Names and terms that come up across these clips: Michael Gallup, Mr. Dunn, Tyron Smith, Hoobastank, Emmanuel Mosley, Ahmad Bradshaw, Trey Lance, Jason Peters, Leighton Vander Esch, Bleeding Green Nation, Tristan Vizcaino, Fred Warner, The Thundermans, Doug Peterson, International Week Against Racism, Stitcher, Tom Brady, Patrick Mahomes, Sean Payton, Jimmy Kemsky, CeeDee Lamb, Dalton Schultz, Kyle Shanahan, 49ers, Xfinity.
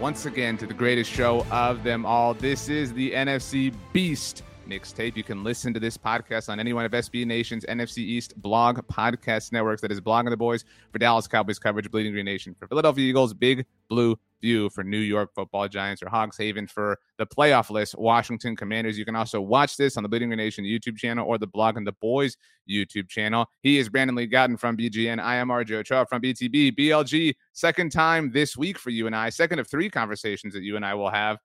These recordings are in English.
Once again to the greatest show of them all. This is the NFC Beast Mixtape. You can listen to this podcast on any one of SB Nation's NFC East blog podcast networks. That is Blogging the Boys for Dallas Cowboys coverage, Bleeding Green Nation for Philadelphia Eagles, Big Blue View for New York Football Giants, or Hogshaven for the playoff list, Washington Commanders. You can also watch this on the Bleeding Green Nation YouTube channel or the Blogging the Boys YouTube channel. He is Brandon Lee Gotten from BGN. I am RJ Ochoa from BTB. BLG, second time this week for you and I, second of three conversations that you and I will have.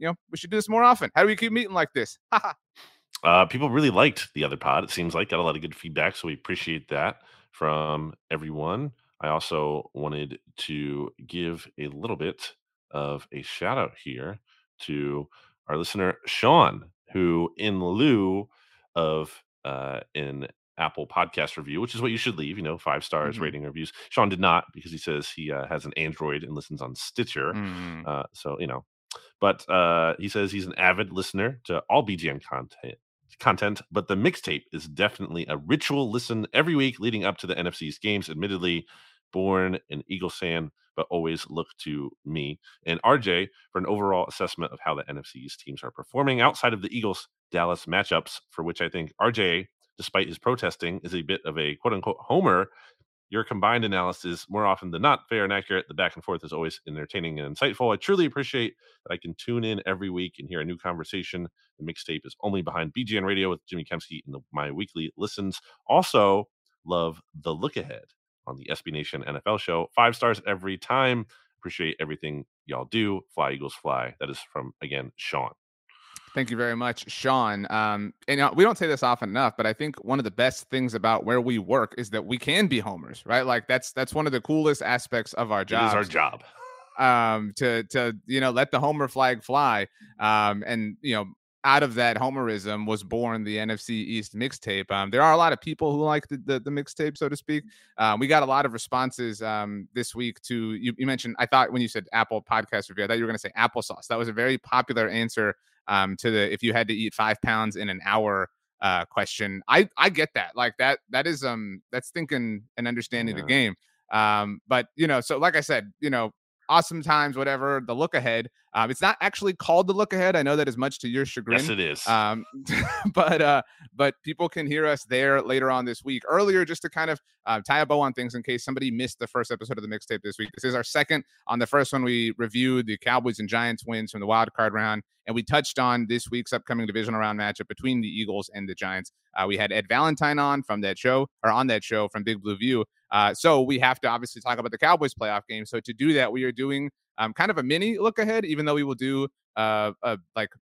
We should do this more often. How do we keep meeting like this? People really liked the other pod. It seems like got a lot of good feedback, so we appreciate that from everyone. I also wanted to give a little bit of a shout out here to our listener, Sean, who in lieu of an Apple podcast review, which is what you should leave, 5 stars, mm-hmm. rating reviews. Sean did not, because he says he has an Android and listens on Stitcher. Mm-hmm. But he says he's an avid listener to all BGN content, but the mixtape is definitely a ritual listen every week leading up to the NFC East games. Admittedly, born an Eagles fan, but always look to me and RJ for an overall assessment of how the NFC East teams are performing outside of the Eagles-Dallas matchups, for which I think RJ, despite his protesting, is a bit of a quote-unquote homer. Your combined analysis, more often than not, fair and accurate. The back and forth is always entertaining and insightful. I truly appreciate that I can tune in every week and hear a new conversation. The mixtape is only behind BGN Radio with Jimmy Kemsky and my weekly listens. Also, love the look ahead on the SB Nation NFL show. 5 stars every time. Appreciate everything y'all do. Fly, Eagles, fly. That is from, again, Sean. Thank you very much, Sean. And we don't say this often enough, but I think one of the best things about where we work is that we can be homers, right? Like that's one of the coolest aspects of our job. It is our job to let the homer flag fly. And out of that homerism was born the NFC East mixtape. There are a lot of people who like the mixtape, so to speak. We got a lot of responses this week to you mentioned. I thought when you said Apple podcast review, I thought you were going to say applesauce. That was a very popular answer. To the if you had to eat 5 pounds in an hour question. I get that. Like that is that's thinking and understanding the game. So like I said, awesome times, whatever. The look ahead. It's not actually called the look ahead. I know that is much to your chagrin. Yes, it is. But people can hear us there later on this week. Earlier, just to kind of tie a bow on things in case somebody missed the first episode of the mixtape this week. This is our second. On the first one, we reviewed the Cowboys and Giants wins from the wild card round, and we touched on this week's upcoming divisional round matchup between the Eagles and the Giants. We had Ed Valentine on that show from Big Blue View. So we have to obviously talk about the Cowboys playoff game. So to do that, we are doing kind of a mini look ahead, even though we will do a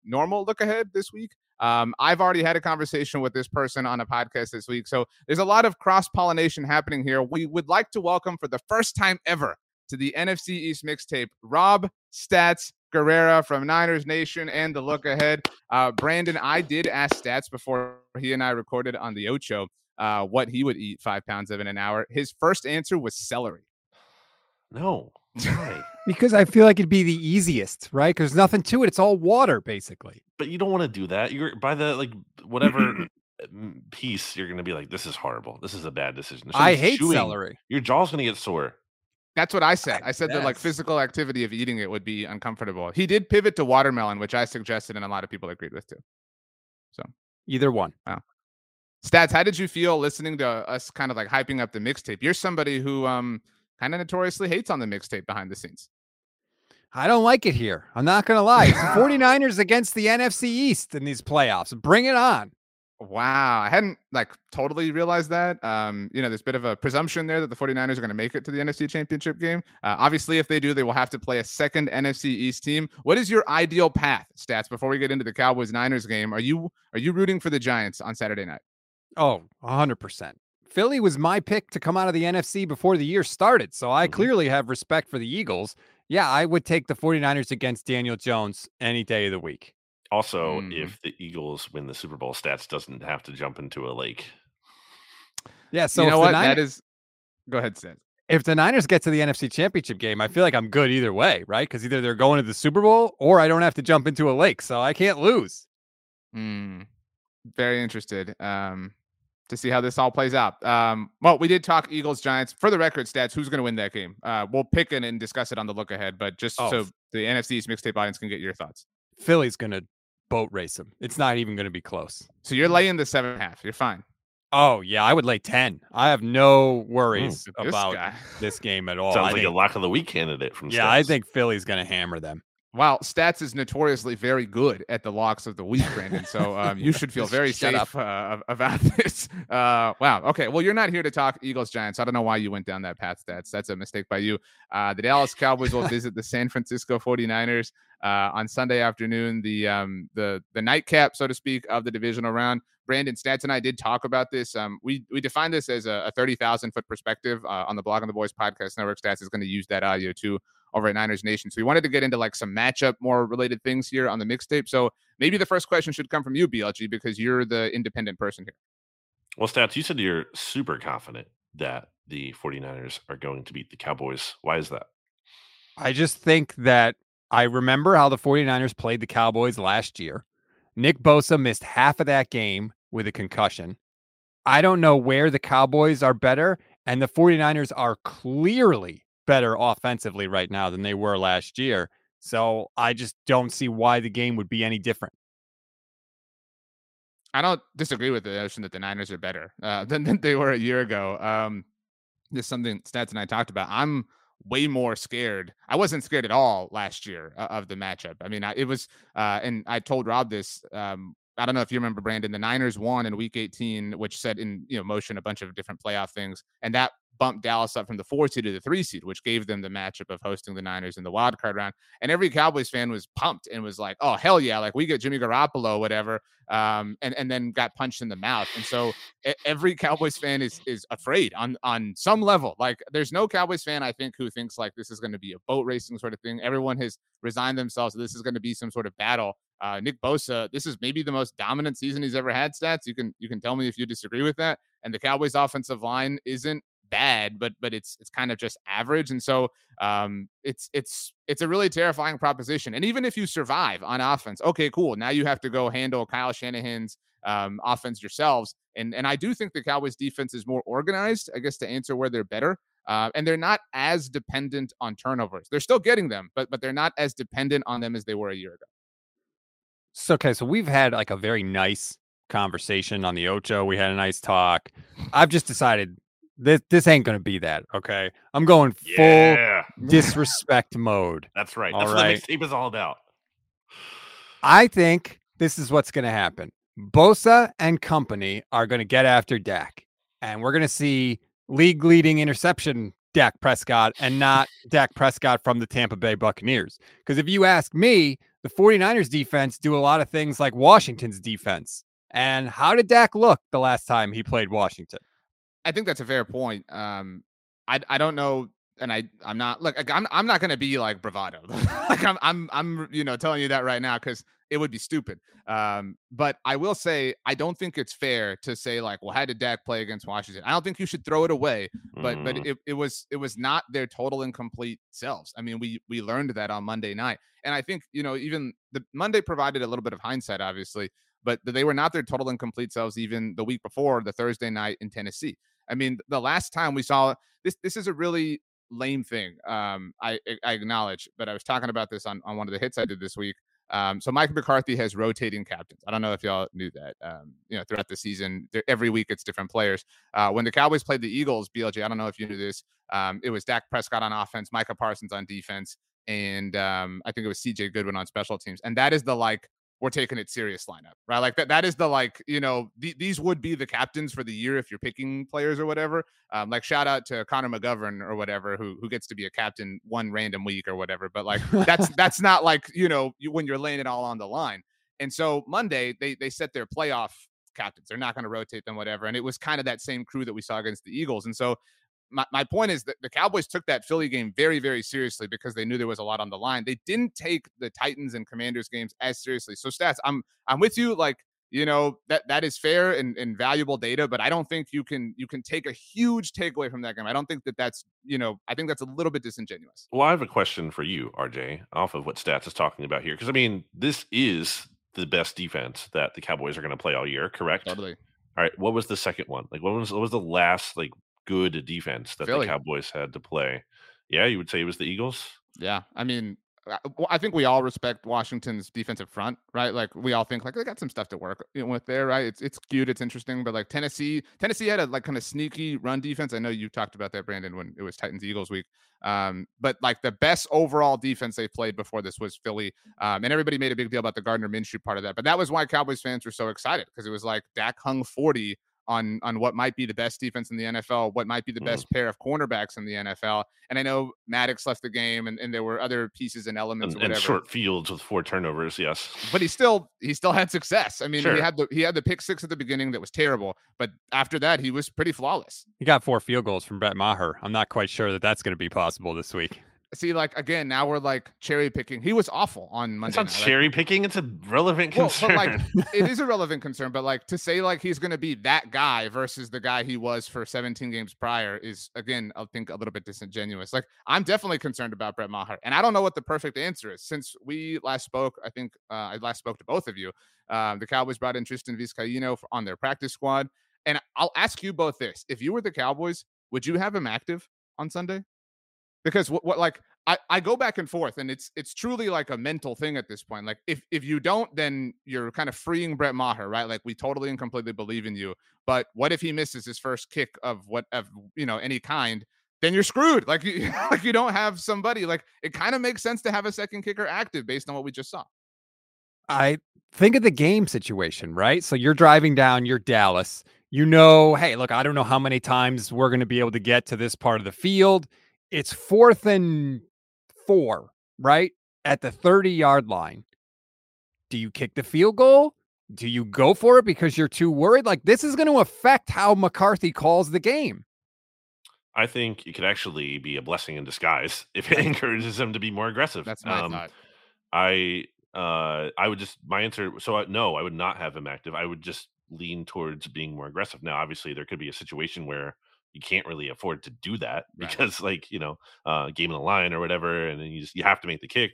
normal look ahead this week. I've already had a conversation with this person on a podcast this week. So there's a lot of cross-pollination happening here. We would like to welcome for the first time ever to the NFC East mixtape, Rob Stats Guerrera from Niners Nation and the look ahead. Brandon, I did ask Stats before he and I recorded on the Ocho what he would eat 5 pounds of in an hour. His first answer was celery. No. Why? Because I feel like it'd be the easiest, right? Because there's nothing to it. It's all water, basically. But you don't want to do that. You're by the whatever piece, you're going to be like, this is horrible. This is a bad decision. I hate celery. Your jaw's going to get sore. That's what I said. I said that like physical activity of eating it would be uncomfortable. He did pivot to watermelon, which I suggested and a lot of people agreed with too. So either one. Wow. Stats, how did you feel listening to us kind of like hyping up the mixtape? You're somebody who kind of notoriously hates on the mixtape behind the scenes. I don't like it here. I'm not going to lie. It's 49ers against the NFC East in these playoffs. Bring it on. Wow. I hadn't like totally realized that. You know, there's a bit of a presumption there that the 49ers are going to make it to the NFC Championship game. Obviously, if they do, they will have to play a second NFC East team. What is your ideal path, Stats, before we get into the Cowboys-Niners game? Are you rooting for the Giants on Saturday night? Oh, 100%. Philly was my pick to come out of the NFC before the year started, so I clearly have respect for the Eagles. Yeah, I would take the 49ers against Daniel Jones any day of the week. Also, if the Eagles win the Super Bowl, Stats doesn't have to jump into a lake. Yeah, so you know what? That is... Go ahead, Stats. If the Niners get to the NFC Championship game, I feel like I'm good either way, right? Because either they're going to the Super Bowl or I don't have to jump into a lake, so I can't lose. Very interested to see how this all plays out. Well, we did talk Eagles Giants. For the record, Stats, who's going to win that game? We'll pick it and discuss it on the look ahead, but just so the NFC East Mixtape audience can get your thoughts. Philly's going to boat race them. It's not even going to be close. So you're laying the 7.5. You're fine. Oh, yeah. I would lay 10. I have no worries about this game at all. Sounds like a lock of the week candidate from Stats. Yeah, I think Philly's going to hammer them. Wow, Stats is notoriously very good at the locks of the week, Brandon. So you should feel very safe about this. Wow. Okay. Well, you're not here to talk Eagles Giants. I don't know why you went down that path, Stats. That's a mistake by you. The Dallas Cowboys will visit the San Francisco 49ers on Sunday afternoon, the nightcap, so to speak, of the divisional round. Brandon, Stats and I did talk about this. We defined this as a 30,000-foot perspective on the Blogging the Boys podcast network. Stats is going to use that audio too over at Niners Nation. So we wanted to get into like some matchup, more related things here on the mixtape. So maybe the first question should come from you, BLG, because you're the independent person here. Well, Stats, you said you're super confident that the 49ers are going to beat the Cowboys. Why is that? I just think that I remember how the 49ers played the Cowboys last year. Nick Bosa missed half of that game with a concussion. I don't know where the Cowboys are better, and the 49ers are clearly better offensively right now than they were last year. So I just don't see why the game would be any different. I don't disagree with the notion that the Niners are better than they were a year ago. This is something Stats and I talked about. I'm way more scared. I wasn't scared at all last year of the matchup. I mean, it was, and I told Rob this, I don't know if you remember, Brandon, the Niners won in week 18, which set in motion a bunch of different playoff things. And that bumped Dallas up from the 4 seed to the 3 seed, which gave them the matchup of hosting the Niners in the wild card round. And every Cowboys fan was pumped and was like, oh, hell yeah. Like we get Jimmy Garoppolo, whatever. And then got punched in the mouth. And so every Cowboys fan is afraid on some level. Like there's no Cowboys fan, I think, who thinks like this is going to be a boat racing sort of thing. Everyone has resigned themselves. This is going to be some sort of battle. Nick Bosa, this is maybe the most dominant season he's ever had, Stats. You can tell me if you disagree with that. And the Cowboys offensive line isn't bad, but it's kind of just average. And so it's a really terrifying proposition. And even if you survive on offense, okay, cool. Now you have to go handle Kyle Shanahan's offense yourselves. And I do think the Cowboys defense is more organized, I guess, to answer where they're better. And they're not as dependent on turnovers. They're still getting them, but they're not as dependent on them as they were a year ago. So, okay. So we've had like a very nice conversation on the Ocho. We had a nice talk. I've just decided this ain't going to be that. Okay. I'm going full disrespect mode. That's right. That's what the mixtape is all about. I think this is what's going to happen. Bosa and company are going to get after Dak, and we're going to see league leading interception Dak Prescott and not Dak Prescott from the Tampa Bay Buccaneers. Because if you ask me, the 49ers defense do a lot of things like Washington's defense. And how did Dak look the last time he played Washington? I think that's a fair point. I don't know. And I'm not like, I'm not going to be like bravado. Like I'm telling you that right now, cause it would be stupid. But I will say, I don't think it's fair to say like, well, how did Dak play against Washington? I don't think you should throw it away, but it was not their total and complete selves. I mean, we learned that on Monday night. And I think, even the Monday provided a little bit of hindsight, obviously, but they were not their total and complete selves even the week before, the Thursday night in Tennessee. I mean, the last time we saw this is a really lame thing. I acknowledge, but I was talking about this on one of the hits I did this week. So Mike McCarthy has rotating captains. I don't know if y'all knew that, throughout the season, every week it's different players. When the Cowboys played the Eagles, BLG, I don't know if you knew this. It was Dak Prescott on offense, Micah Parsons on defense. And I think it was CJ Goodwin on special teams. And that is the, like, we're taking it serious lineup, right? Like that is the, like, you know, these would be the captains for the year if you're picking players or whatever. Like, shout out to Connor McGovern or whatever, who gets to be a captain one random week or whatever. But like, that's not like, you know, when you're laying it all on the line. And so Monday they set their playoff captains. They're not going to rotate them, whatever. And it was kind of that same crew that we saw against the Eagles. And so my point is that the Cowboys took that Philly game very, very seriously because they knew there was a lot on the line. They didn't take the Titans and Commanders games as seriously. So Stats, I'm with you. Like, you know, that is fair and valuable data, but I don't think you can take a huge takeaway from that game. I don't think that's, you know, I think that's a little bit disingenuous. Well, I have a question for you, RJ, off of what Stats is talking about here. Cause I mean, this is the best defense that the Cowboys are going to play all year. Correct. Totally. All right. What was the second one? Like what was the last, like, good defense that Philly. The Cowboys had to play? Yeah, you would say it was the Eagles? Yeah, I mean, I think we all respect Washington's defensive front, right? Like, we all think, like, they got some stuff to work with there, right? It's cute, it's interesting, but, like, Tennessee had a, like, kind of sneaky run defense. I know you talked about that, Brandon, when it was Titans-Eagles week. But, like, the best overall defense they played before this was Philly. And everybody made a big deal about the Gardner Minshew part of that. But that was why Cowboys fans were so excited, because it was like Dak hung 40 on what might be the best defense in the NFL, what might be the best pair of cornerbacks in the NFL. And I know Maddox left the game and there were other pieces and elements and short fields with 4 turnovers. Yes. But he still had success. I mean, sure. he had the pick six at the beginning that was terrible, but after that he was pretty flawless. He got 4 field goals from Brett Maher. I'm not quite sure that that's going to be possible this week. See, like, again, now we're like cherry picking. He was awful on Monday. It's not cherry picking. It's a relevant concern. Well, but, like, it is a relevant concern, but like to say like he's going to be that guy versus the guy he was for 17 games prior is, again, I think a little bit disingenuous. Like, I'm definitely concerned about Brett Maher, and I don't know what the perfect answer is. Since we last spoke, I think I last spoke to both of you. The Cowboys brought in Tristan Vizcaino on their practice squad, and I'll ask you both this: if you were the Cowboys, would you have him active on Sunday? Because what like I go back and forth, and it's truly like a mental thing at this point. Like if you don't, then you're kind of freeing Brett Maher, right? Like, we totally and completely believe in you, but what if he misses his first kick of any kind? Then you're screwed. Like you don't have somebody. Like, it kind of makes sense to have a second kicker active based on what we just saw. I think of the game situation, right? So you're driving down, you're Dallas. You know, hey, look, I don't know how many times we're going to be able to get to this part of the field. It's 4th and 4, right? At the 30-yard line. Do you kick the field goal? Do you go for it because you're too worried? Like, this is going to affect how McCarthy calls the game. I think it could actually be a blessing in disguise if it encourages him to be more aggressive. That's my thought. I would just, my answer, no, I would not have him active. I would just lean towards being more aggressive. Now, obviously, there could be a situation where you can't really afford to do that because, right, like, you know, game in the line or whatever, and then you have to make the kick.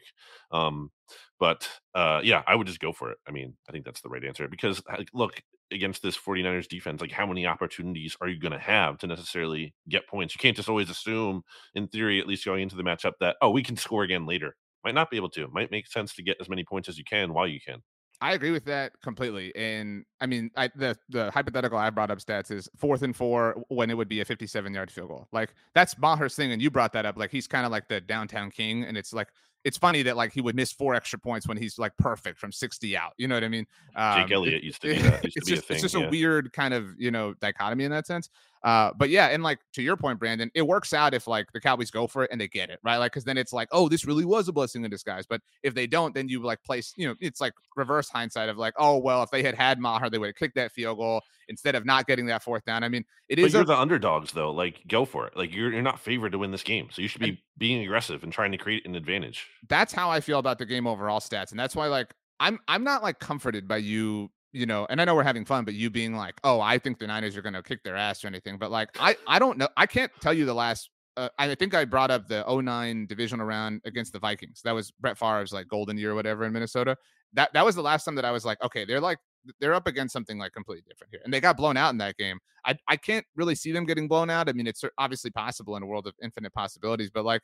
Yeah, I would just go for it. I mean, I think that's the right answer because, like, look, against this 49ers defense, like, how many opportunities are you going to have to necessarily get points? You can't just always assume, in theory, at least going into the matchup, that, oh, we can score again later. Might not be able to. Might make sense to get as many points as you can while you can. I agree with that completely. And I mean, the hypothetical I brought up, Stats, is 4th and 4 when it would be a 57-yard field goal. Like, that's Maher's thing. And you brought that up. Like, he's kind of like the downtown king. And it's like, it's funny that, like, he would miss 4 extra points when he's like perfect from 60 out. You know what I mean? Jake Elliott used to be that. It's just a weird kind of, you know, dichotomy in that sense. But yeah, and like to your point, Brandon, it works out if like the Cowboys go for it and they get it, right? Like, because then it's like, oh, this really was a blessing in disguise. But if they don't, then you like place, you know, it's like reverse hindsight of like, oh, well, if they had Maher, they would have kicked that field goal instead of not getting that 4th down. I mean, you're the underdogs though. Like, go for it. Like, you're not favored to win this game, so you should be being aggressive and trying to create an advantage. That's how I feel about the game overall, Stats, and that's why like I'm not like comforted by you. You know, and I know we're having fun, but you being like, oh, I think the Niners are going to kick their ass or anything. But like, I don't know. I can't tell you the last, I think I brought up the 2009 divisional round against the Vikings. That was Brett Favre's like golden year or whatever in Minnesota. That was the last time that I was like, okay, they're like they're up against something like completely different here. And they got blown out in that game. I can't really see them getting blown out. I mean, it's obviously possible in a world of infinite possibilities, but like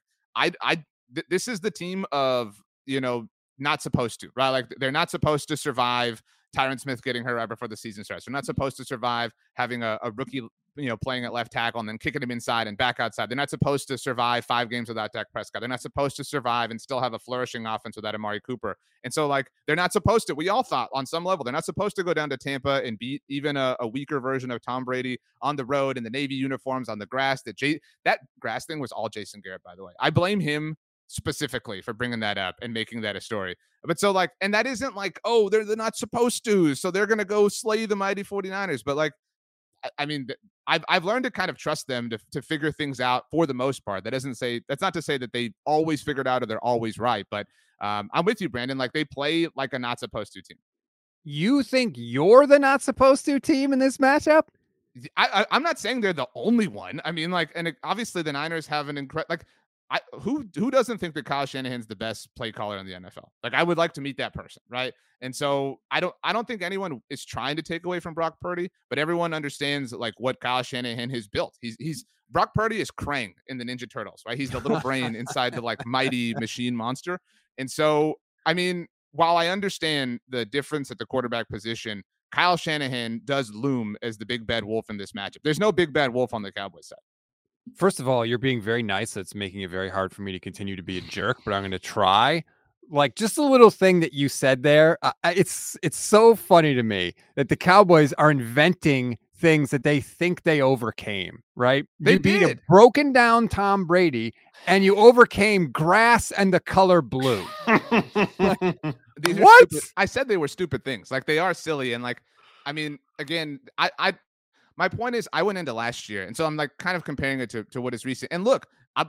this is the team of, you know, not supposed to, right? Like they're not supposed to survive Tyron Smith getting hurt right before the season starts. They're not supposed to survive having a rookie, you know, playing at left tackle and then kicking him inside and back outside. They're not supposed to survive 5 games without Dak Prescott. They're not supposed to survive and still have a flourishing offense without Amari Cooper. And so like, they're not supposed to, we all thought on some level, they're not supposed to go down to Tampa and beat even a weaker version of Tom Brady on the road in the Navy uniforms on the grass. That grass thing was all Jason Garrett, by the way. I blame him specifically for bringing that up and making that a story. But so like, and that isn't like, oh, they're not supposed to, so they're going to go slay the mighty 49ers. But like, I mean, I've learned to kind of trust them to figure things out for the most part. That's not to say that they always figured out or they're always right, but I'm with you, Brandon. Like they play like a not supposed to team. You think you're the not supposed to team in this matchup? I'm not saying they're the only one. I mean, like, and obviously the Niners have an incredible, like, who doesn't think that Kyle Shanahan's the best play caller in the NFL? Like, I would like to meet that person, right? And so I don't think anyone is trying to take away from Brock Purdy, but everyone understands like what Kyle Shanahan has built. He's Brock Purdy is Krang in the Ninja Turtles, right? He's the little brain inside the like mighty machine monster. And so, I mean, while I understand the difference at the quarterback position, Kyle Shanahan does loom as the big bad wolf in this matchup. There's no big bad wolf on the Cowboys side. First of all, you're being very nice. That's making it very hard for me to continue to be a jerk, but I'm going to try. Like, just a little thing that you said there. It's so funny to me that the Cowboys are inventing things that they think they overcame, right? They beat a broken down Tom Brady, and you overcame grass and the color blue. Like, what? I said they were stupid things. Like, they are silly. And, like, I mean, again, my point is I went into last year, and so I'm like kind of comparing it to what is recent. And look,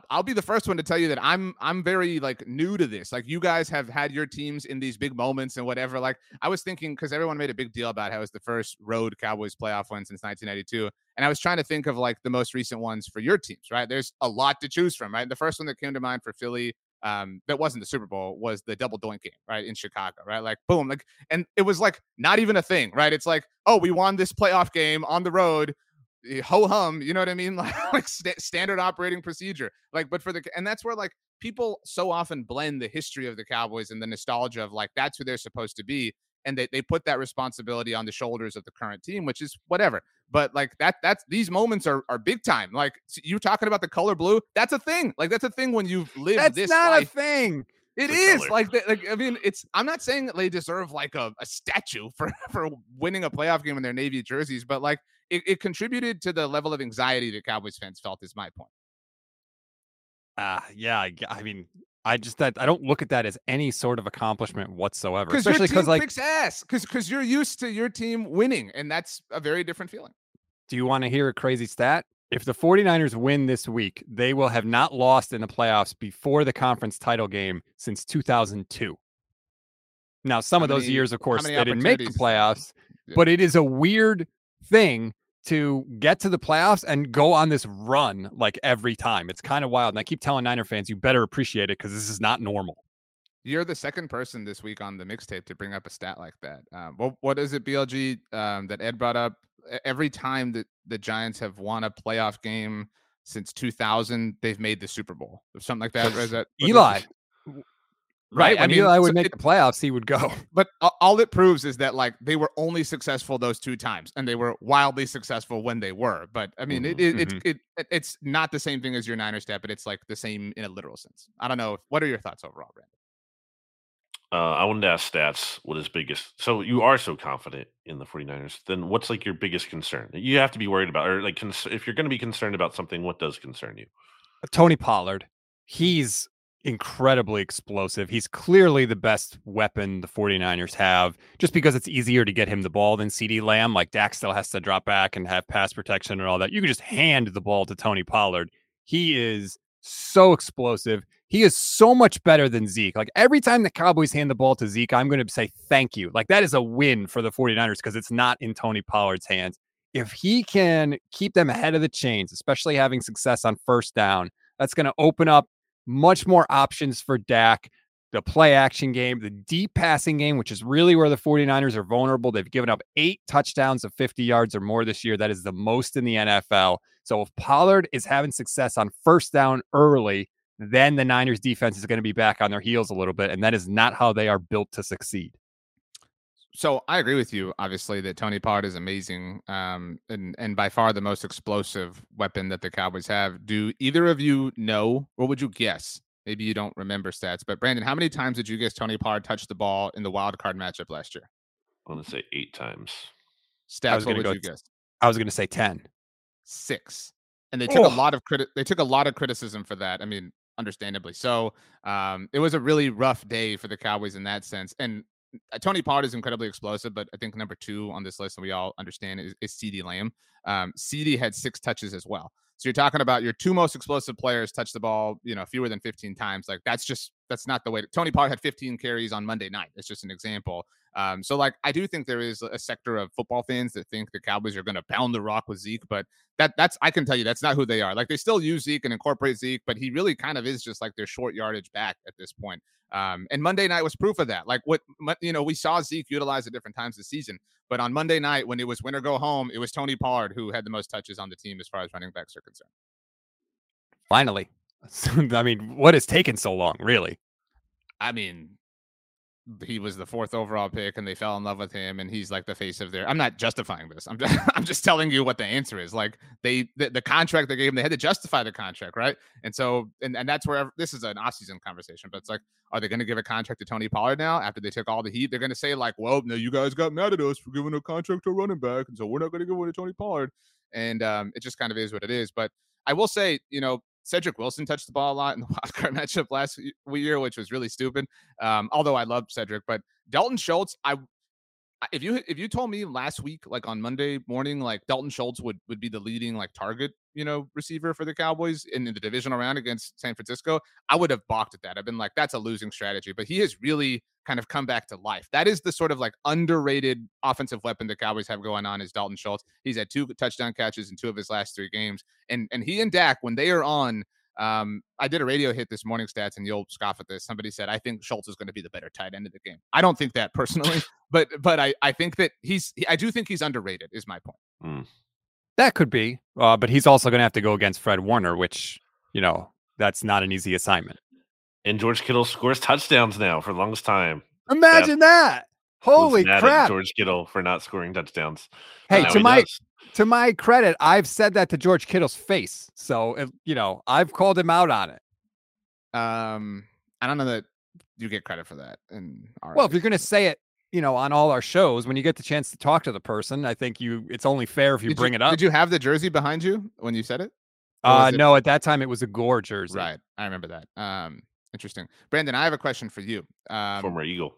I'll be the first one to tell you that I'm very like new to this. Like, you guys have had your teams in these big moments and whatever. Like, I was thinking, because everyone made a big deal about how it was the first road Cowboys playoff win since 1992. And I was trying to think of like the most recent ones for your teams, right? There's a lot to choose from, right? The first one that came to mind for Philly, that wasn't the Super Bowl, was the double doink game, right, in Chicago, right? Like, boom, like, and it was like not even a thing, right? It's like, oh, we won this playoff game on the road, ho hum, you know what I mean? Like standard operating procedure, like. But and that's where like people so often blend the history of the Cowboys and the nostalgia of like that's who they're supposed to be, and they put that responsibility on the shoulders of the current team, which is whatever. But like that's these moments are big time. Like, so you're talking about the color blue. That's a thing. Like, that's a thing when you've lived this life. That's not a thing. It is like, I mean, I'm not saying that they deserve like a statue for winning a playoff game in their Navy jerseys, but like it contributed to the level of anxiety that Cowboys fans felt, is my point. Yeah. I mean, I don't look at that as any sort of accomplishment whatsoever. Especially because like kicks ass, because you're used to your team winning, and that's a very different feeling. Do you want to hear a crazy stat? If the 49ers win this week, they will have not lost in the playoffs before the conference title game since 2002. Now, some of those years, of course, they didn't make the playoffs, yeah. But it is a weird thing to get to the playoffs and go on this run like every time. It's kind of wild. And I keep telling Niner fans, you better appreciate it because this is not normal. You're the second person this week on the mixtape to bring up a stat like that. What is it, BLG, that Ed brought up? Every time that the Giants have won a playoff game since 2000, they've made the Super Bowl or something like that. Eli. Right. I mean, Eli would make the playoffs, he would go. But all it proves is that like they were only successful those 2 times, and they were wildly successful when they were. But I mean, it's not the same thing as your Niners stat, but it's like the same in a literal sense. I don't know. What are your thoughts overall, Brandon? I wanted to ask Stats what his biggest. So you are so confident in the 49ers. Then what's like your biggest concern? You have to be worried about, or like if you're going to be concerned about something, what does concern you? Tony Pollard. He's incredibly explosive. He's clearly the best weapon the 49ers have, just because it's easier to get him the ball than CeeDee Lamb. Like, Dak still has to drop back and have pass protection and all that. You can just hand the ball to Tony Pollard. He is so explosive. He is so much better than Zeke. Like, every time the Cowboys hand the ball to Zeke, I'm going to say thank you. Like, that is a win for the 49ers because it's not in Tony Pollard's hands. If he can keep them ahead of the chains, especially having success on first down, that's going to open up much more options for Dak. the play action game, the deep passing game, which is really where the 49ers are vulnerable. They've given up 8 touchdowns of 50 yards or more this year. That is the most in the NFL. So if Pollard is having success on first down early, then the Niners defense is going to be back on their heels a little bit. And that is not how they are built to succeed. So I agree with you, obviously, that Tony Pollard is amazing and by far the most explosive weapon that the Cowboys have. Do either of you know, or would you guess? Maybe you don't remember stats, but Brandon, how many times did you guess Tony Pollard touched the ball in the wild card matchup last year? I'm going to say 8 times. Stats, what would you guess? I was going to say 10. 6. And they took a lot of criticism for that. I mean, understandably. So it was a really rough day for the Cowboys in that sense. And Tony Pollard is incredibly explosive, but I think number 2 on this list, and we all understand, is CeeDee Lamb. CeeDee had 6 touches as well. So you're talking about your 2 most explosive players touch the ball, fewer than 15 times. Like that's not the way. Tony Pollard had 15 carries on Monday night. It's just an example. So I do think there is a sector of football fans that think the Cowboys are going to pound the rock with Zeke, but I can tell you, that's not who they are. Like they still use Zeke and incorporate Zeke, but he really kind of is just like their short yardage back at this point. And Monday night was proof of that. Like we saw Zeke utilized at different times this season, but on Monday night when it was win or go home, it was Tony Pollard who had the most touches on the team as far as running backs are concerned. Finally. I mean, what has taken so long, really? I mean, he was the 4th overall pick and they fell in love with him and he's like the face of their, I'm not justifying this. I'm just telling you what the answer is. Like the contract they gave him, they had to justify the contract. Right. And so, and that's where this is an off season conversation, but it's like, are they going to give a contract to Tony Pollard now after they took all the heat? They're going to say like, well, no, you guys got mad at us for giving a contract to a running back. And so we're not going to give one to Tony Pollard. And it just kind of is what it is. But I will say, Cedric Wilson touched the ball a lot in the wildcard matchup last year, which was really stupid. Although I love Cedric, but Dalton Schultz, if you told me last week, like on Monday morning, like Dalton Schultz would be the leading like target, receiver for the Cowboys in the divisional round against San Francisco, I would have balked at that. I've been like, that's a losing strategy, but he has really kind of come back to life. That is the sort of like underrated offensive weapon the Cowboys have going on is Dalton Schultz. He's had 2 touchdown catches in 2 of his last 3 games. And he and Dak, when they are on, I did a radio hit this morning, Stats, and you'll scoff at this. Somebody said, I think Schultz is going to be the better tight end of the game. I don't think that personally, but I think that I do think he's underrated is my point. That could be, but he's also going to have to go against Fred Warner, which, that's not an easy assignment. And George Kittle scores touchdowns now for the longest time. Imagine that. Holy crap. George Kittle for not scoring touchdowns. Hey, to my credit, I've said that to George Kittle's face. So, I've called him out on it. I don't know that you get credit for that. Well, if you're going to say it, on all our shows, when you get the chance to talk to the person, I think it's only fair if you bring it up. Did you have the jersey behind you when you said it? No, at that time it was a Gore jersey. Right. I remember that. Interesting. Brandon, I have a question for you. Former Eagle.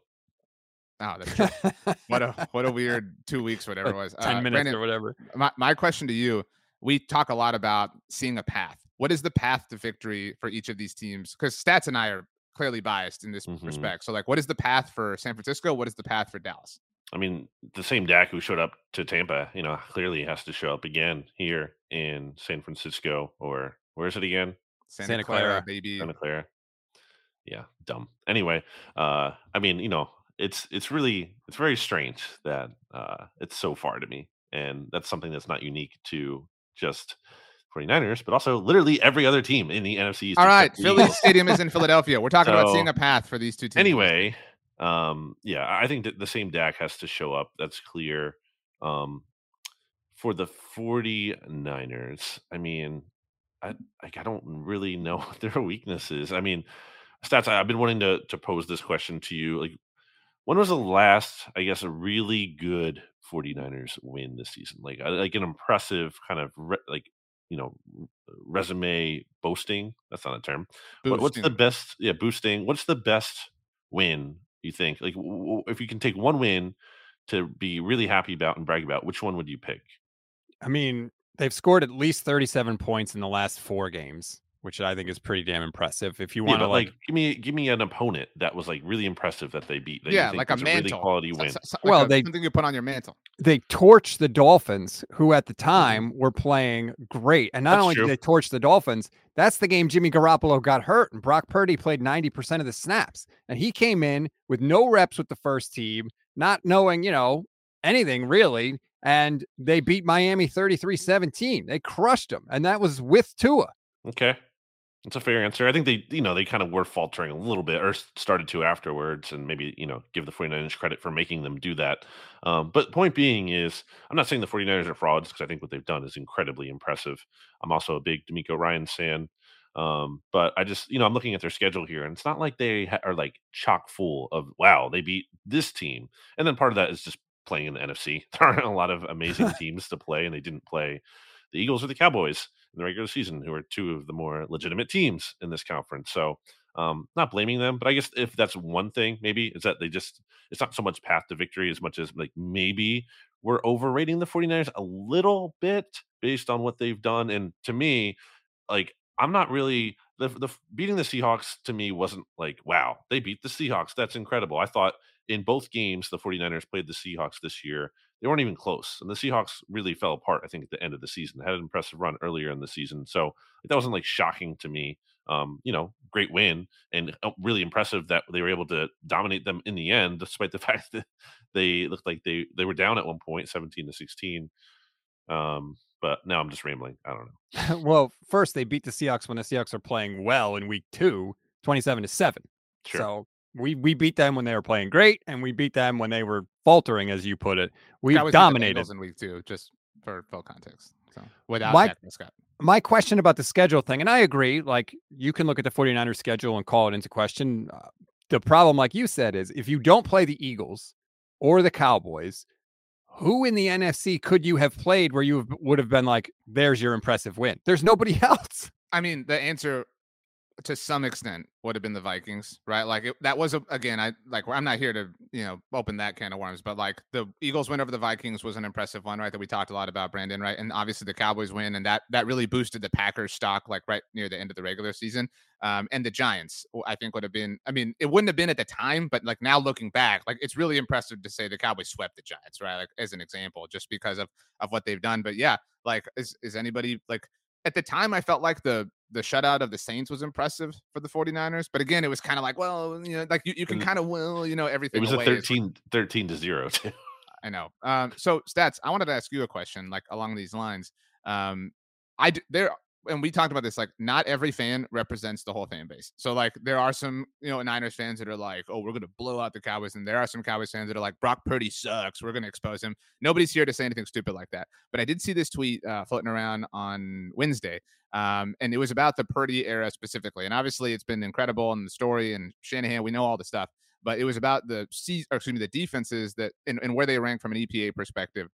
Oh, that's true. what a weird 2 weeks, whatever it was. 10 minutes, Brandon, or whatever. My question to you, we talk a lot about seeing a path. What is the path to victory for each of these teams? Because Stats and I are clearly biased in this respect. So, what is the path for San Francisco? What is the path for Dallas? I mean, the same Dak who showed up to Tampa, clearly has to show up again here in San Francisco, or where is it again? Santa Clara, baby. Santa Clara. Yeah, dumb. Anyway, I mean, it's very strange that it's so far to me. And that's something that's not unique to just 49ers, but also literally every other team in the NFC East. All right, Philly's stadium is in Philadelphia. We're talking about seeing a path for these two teams. Anyway, yeah, I think that the same Dak has to show up. That's clear. For the 49ers, I mean, I don't really know what their weakness is. I mean, Stats, I've been wanting to pose this question to you. Like, when was the last, I guess, a really good 49ers win this season? Like an impressive kind of resume boasting. That's not a term. What's the best? Yeah, boosting. What's the best win you think? Like, if you can take one win to be really happy about and brag about, which one would you pick? I mean, they've scored at least 37 points in the last 4 games. which I think is pretty damn impressive. If you want to give me an opponent that was like really impressive that they beat. That you think like was a mantle, a really quality win. They something you put on your mantle. They torched the Dolphins, who at the time were playing great. And not only did they torch the Dolphins, that's the game Jimmy Garoppolo got hurt and Brock Purdy played 90% of the snaps. And he came in with no reps with the first team, not knowing, anything really. And they beat Miami 33-17. They crushed them. And that was with Tua. Okay. That's a fair answer. I think they kind of were faltering a little bit or started to afterwards, and maybe, give the 49ers credit for making them do that. But point being is, I'm not saying the 49ers are frauds, because I think what they've done is incredibly impressive. I'm also a big D'Amico Ryans fan. But I just, I'm looking at their schedule here, and it's not like they are like chock full of, wow, they beat this team. And then part of that is just playing in the NFC. There aren't a lot of amazing teams to play, and they didn't play the Eagles or the Cowboys in the regular season, who are two of the more legitimate teams in this conference. So not blaming them, but I guess if that's one thing, maybe is that it's not so much path to victory as much as like, maybe we're overrating the 49ers a little bit based on what they've done. And to me, like, I'm not really the beating the Seahawks to me wasn't like, wow, they beat the Seahawks. That's incredible. I thought in both games, the 49ers played the Seahawks this year. They weren't even close, and the Seahawks really fell apart, I think, at the end of the season. They had an impressive run earlier in the season, so that wasn't, shocking to me. Great win, and really impressive that they were able to dominate them in the end, despite the fact that they looked like they were down at one point, 17-16. But now I'm just rambling. I don't know. Well, first, they beat the Seahawks when the Seahawks are playing well in week 2, 27-7. Sure. So we beat them when they were playing great, and we beat them when they were faltering, as you put it. We dominated in week 2, just for full context. So without Dak Prescott. My question about the schedule thing, and I agree, you can look at the 49ers schedule and call it into question. The problem, like you said, is if you don't play the Eagles or the Cowboys, who in the NFC could you have played where you would have been like, there's your impressive win? There's nobody else. I mean, the answer to some extent would have been the Vikings, right? I'm not here to, open that can of worms, but the Eagles win over the Vikings was an impressive one, right? That we talked a lot about, Brandon, right? And obviously the Cowboys win, and that really boosted the Packers stock, right near the end of the regular season. And the Giants, I think would have been, it wouldn't have been at the time, but now looking back, it's really impressive to say the Cowboys swept the Giants, right? As an example, just because of what they've done. But yeah, is anybody at the time, I felt like the shutout of the Saints was impressive for the 49ers. But again, it was kind of you can kind of everything. It was away. A 13-0. Too. I know. So Stats, I wanted to ask you a question, along these lines. And we talked about this, not every fan represents the whole fan base. So there are some, Niners fans that are oh, we're going to blow out the Cowboys. And there are some Cowboys fans that are Brock Purdy sucks. We're going to expose him. Nobody's here to say anything stupid like that. But I did see this tweet floating around on Wednesday. And it was about the Purdy era specifically. And obviously it's been incredible in the story and Shanahan, we know all the stuff, but it was about the defenses that, and where they rank from an EPA perspective.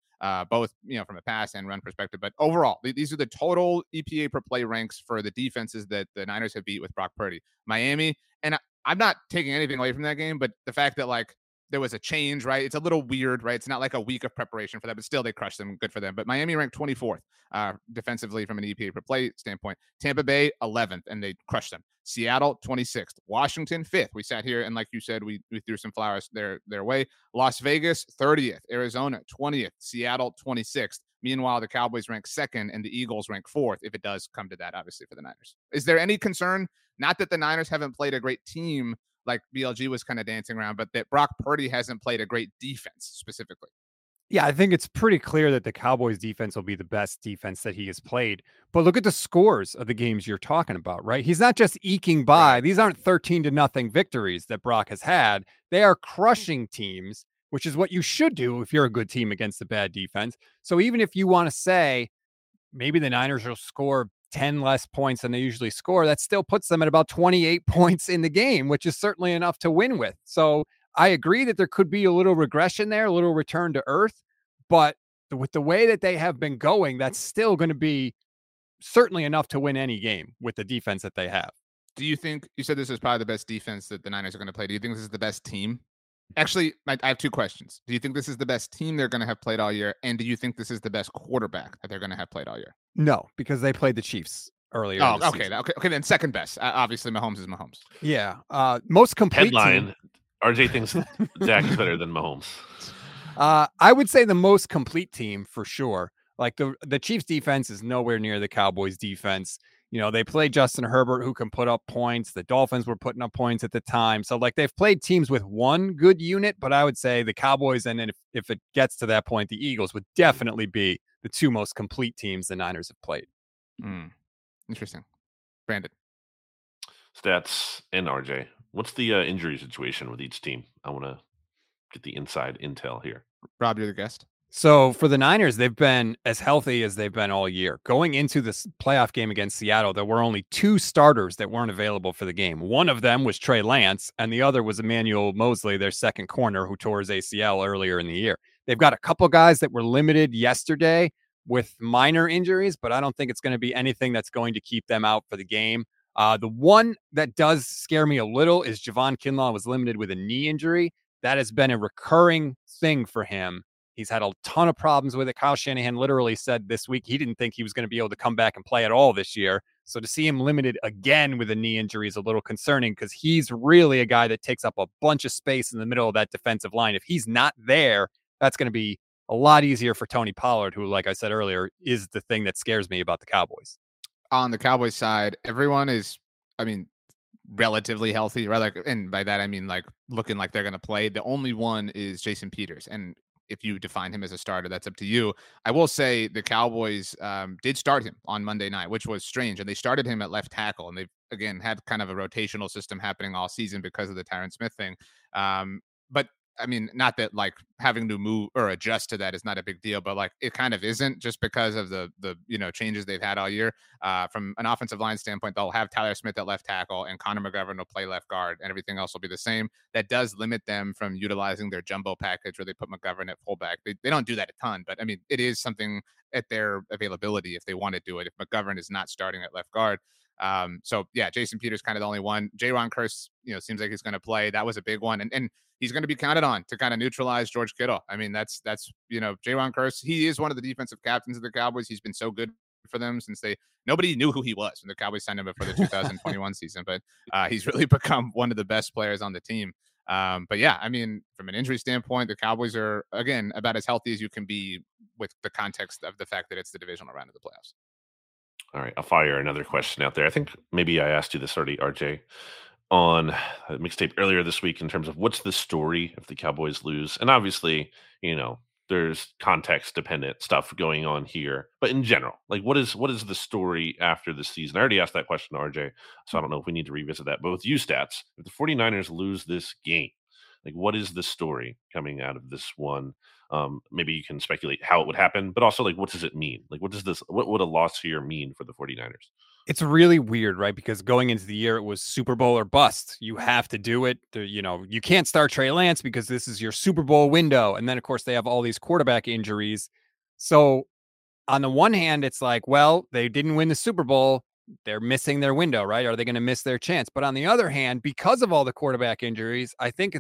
Both, from a pass and run perspective. But overall, these are the total EPA per play ranks for the defenses that the Niners have beat with Brock Purdy. Miami, and I'm not taking anything away from that game, but the fact that, there was a change, right? It's a little weird, right? It's not a week of preparation for that, but still they crushed them. Good for them. But Miami ranked 24th defensively from an EPA per play standpoint. Tampa Bay, 11th, and they crushed them. Seattle, 26th. Washington, 5th. We sat here, and like you said, we threw some flowers their way. Las Vegas, 30th. Arizona, 20th. Seattle, 26th. Meanwhile, the Cowboys rank 2nd, and the Eagles rank 4th, if it does come to that, obviously, for the Niners. Is there any concern? Not that the Niners haven't played a great team, BLG was kind of dancing around, but that Brock Purdy hasn't played a great defense specifically. Yeah, I think it's pretty clear that the Cowboys defense will be the best defense that he has played. But look at the scores of the games you're talking about, right? He's not just eking by. These aren't 13-0 victories that Brock has had. They are crushing teams, which is what you should do if you're a good team against a bad defense. So even if you want to say maybe the Niners will score 10 less points than they usually score, that still puts them at about 28 points in the game, which is certainly enough to win with. So I agree that there could be a little regression there, a little return to earth, but with the way that they have been going, that's still going to be certainly enough to win any game with the defense that they have. Do you think, you said this is probably the best defense that the Niners are going to play. Do you think this is the best team? Actually, I have two questions. Do you think this is the best team they're going to have played all year? And do you think this is the best quarterback that they're going to have played all year? No, because they played the Chiefs earlier. Oh, okay. Okay. Then second best. Obviously, Mahomes is Mahomes. Yeah. Most complete. Headline. Team. RJ thinks Dak is better than Mahomes. I would say the most complete team for sure. Like the Chiefs defense is nowhere near the Cowboys defense. You know, they play Justin Herbert, who can put up points. The Dolphins were putting up points at the time. So like they've played teams with one good unit, but I would say the Cowboys. And if it gets to that point, the Eagles would definitely be the two most complete teams the Niners have played. Mm. Interesting. Brandon. Stats and RJ. What's the injury situation with each team? I want to get the inside intel here. Rob, you're the guest. So for the Niners, they've been as healthy as they've been all year. Going into this playoff game against Seattle, there were only two starters that weren't available for the game. One of them was Trey Lance, and the other was Emmanuel Mosley, their second corner, who tore his ACL earlier in the year. They've got a couple guys that were limited yesterday with minor injuries, but I don't think it's going to be anything that's going to keep them out for the game. The one that does scare me a little is Javon Kinlaw was limited with a knee injury. That has been a recurring thing for him. He's had a ton of problems with it. Kyle Shanahan literally said this week he didn't think he was going to be able to come back and play at all this year. So to see him limited again with a knee injury is a little concerning because he's really a guy that takes up a bunch of space in the middle of that defensive line. If he's not there, that's going to be a lot easier for Tony Pollard, who, like I said earlier, is the thing that scares me about the Cowboys. On the Cowboys side, everyone is, I mean, relatively healthy, right? Like, and by that, I mean, like, looking like they're going to play. The only one is Jason Peters. And if you define him as a starter, that's up to you. I will say the Cowboys did start him on Monday night, which was strange. And they started him at left tackle. And they've, again, had kind of a rotational system happening all season because of the Tyron Smith thing. But I mean, not that like having to move or adjust to that is not a big deal, but like it kind of isn't just because of the you know, changes they've had all year. From an offensive line standpoint, they'll have Tyler Smith at left tackle and Connor McGovern will play left guard and everything else will be the same. That does limit them from utilizing their jumbo package where they put McGovern at fullback. They don't do that a ton, but I mean, it is something at their availability if they want to do it, if McGovern is not starting at left guard. So yeah, Jason Peters kind of the only one. Jaron Kearse, you know, seems like he's going to play. That was a big one, and he's going to be counted on to kind of neutralize George Kittle. I mean, that's you know, Jaron Kearse. He is one of the defensive captains of the Cowboys. He's been so good for them since nobody knew who he was when the Cowboys signed him before the 2021 season. But he's really become one of the best players on the team. But yeah, I mean, from an injury standpoint, the Cowboys are again about as healthy as you can be with the context of the fact that it's the divisional round of the playoffs. All right, I'll fire another question out there. I think maybe I asked you this already, RJ, on a mixtape earlier this week in terms of what's the story if the Cowboys lose. And obviously, you know, there's context-dependent stuff going on here. But in general, like what is the story after the season? I already asked that question to RJ, so I don't know if we need to revisit that. But with you, Stats, if the 49ers lose this game, like what is the story coming out of this one? Maybe you can speculate how it would happen, but also like, what does it mean? Like, what would a loss here mean for the 49ers? It's really weird, right? Because going into the year, it was Super Bowl or bust. You have to do it. You know, you can't start Trey Lance because this is your Super Bowl window. And then of course they have all these quarterback injuries. So on the one hand, it's like, well, they didn't win the Super Bowl. They're missing their window, right? Are they going to miss their chance? But on the other hand, because of all the quarterback injuries, I think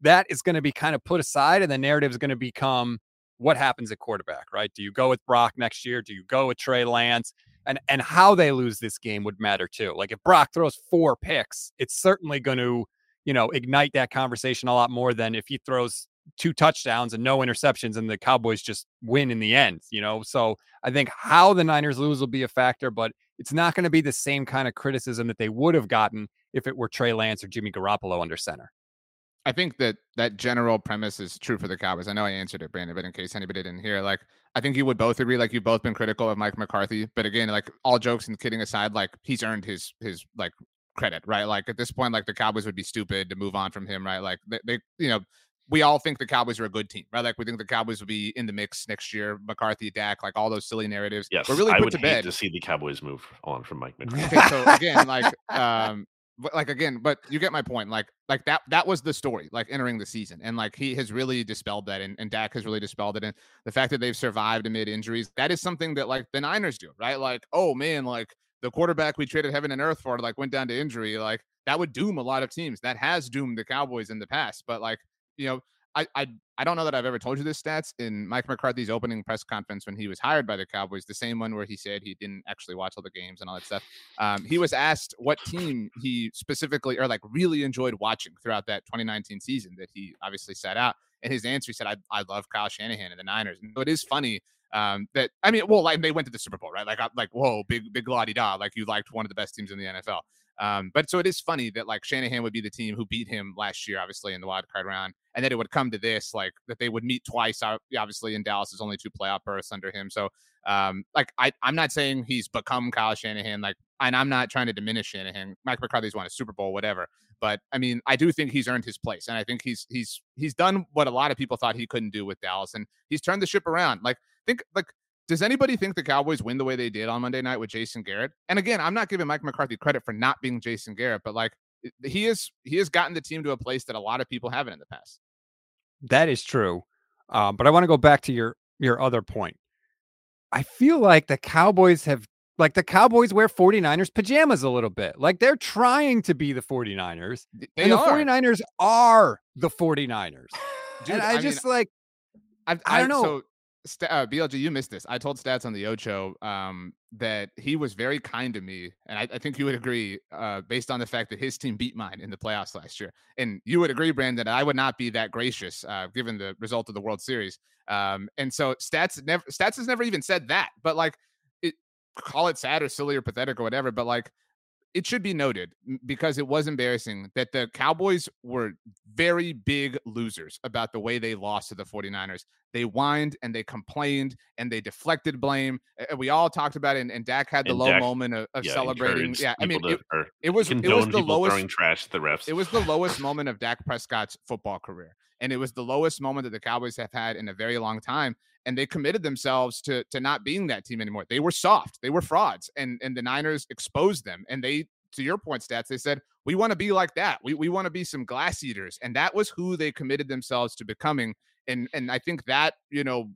that is going to be kind of put aside, and the narrative is going to become what happens at quarterback, right? Do you go with Brock next year? Do you go with Trey Lance? And how they lose this game would matter too. Like if Brock throws 4 picks, it's certainly going to, you know, ignite that conversation a lot more than if he throws 2 touchdowns and no interceptions and the Cowboys just win in the end, you know? So I think how the Niners lose will be a factor, but it's not going to be the same kind of criticism that they would have gotten if it were Trey Lance or Jimmy Garoppolo under center. I think that general premise is true for the Cowboys. I know I answered it, Brandon, but in case anybody didn't hear, like, I think you would both agree, like, you've both been critical of Mike McCarthy, but again, like, all jokes and kidding aside, like, he's earned his like credit, right? Like at this point, like the Cowboys would be stupid to move on from him, right? Like they you know, we all think the Cowboys are a good team, right? Like we think the Cowboys will be in the mix next year. McCarthy, Dak, like all those silly narratives. Yes, we're really I would hate to see the Cowboys move on from Mike McCarthy. Okay, so again, like, but you get my point. Like that was the story, like entering the season. And like, he has really dispelled that. And Dak has really dispelled it. And the fact that they've survived amid injuries, that is something that like the Niners do, right? Like, oh man, like the quarterback we traded heaven and earth for, like went down to injury. Like that would doom a lot of teams. That has doomed the Cowboys in the past, but like, you know, I don't know that I've ever told you this stats in Mike McCarthy's opening press conference when he was hired by the Cowboys, the same one where he said he didn't actually watch all the games and all that stuff. He was asked what team he specifically or like really enjoyed watching throughout that 2019 season that he obviously sat out. And his answer, he said, I love Kyle Shanahan and the Niners. And so it is funny that, I mean, well, like they went to the Super Bowl, right? Like, whoa, big la-di-da. Like you liked one of the best teams in the NFL. But so it is funny that like Shanahan would be the team who beat him last year, obviously in the wild card round, and that it would come to this, like that they would meet twice. Obviously in Dallas is only two playoff berths under him. So like I'm not saying he's become Kyle Shanahan, like, and I'm not trying to diminish Shanahan. Mike McCarthy's won a Super Bowl, whatever. But I mean, I do think he's earned his place, and I think he's done what a lot of people thought he couldn't do with Dallas, and he's turned the ship around. Does anybody think the Cowboys win the way they did on Monday night with Jason Garrett? And again, I'm not giving Mike McCarthy credit for not being Jason Garrett, but like he has gotten the team to a place that a lot of people haven't in the past. That is true. But I want to go back to your other point. I feel like the Cowboys wear 49ers pajamas a little bit. Like they're trying to be the 49ers. The 49ers are the 49ers. Dude, and I don't know. So, BLG, you missed this. I told Stats on the Ocho that he was very kind to me, and I think you would agree based on the fact that his team beat mine in the playoffs last year. And you would agree, Brandon, I would not be that gracious given the result of the World Series. And so Stats has never even said that. But like, call it sad or silly or pathetic or whatever, but like, it should be noted because it was embarrassing that the Cowboys were very big losers about the way they lost to the 49ers. They whined and they complained and they deflected blame. We all talked about it, and Dak had the low moment of celebrating. Yeah, I mean, it was the lowest throwing trash to the refs. It was the lowest moment of Dak Prescott's football career, and it was the lowest moment that the Cowboys have had in a very long time. And they committed themselves to not being that team anymore. They were soft. They were frauds. And the Niners exposed them. And they, to your point, Stats, they said, we want to be like that. We want to be some glass eaters. And that was who they committed themselves to becoming. And I think that, you know,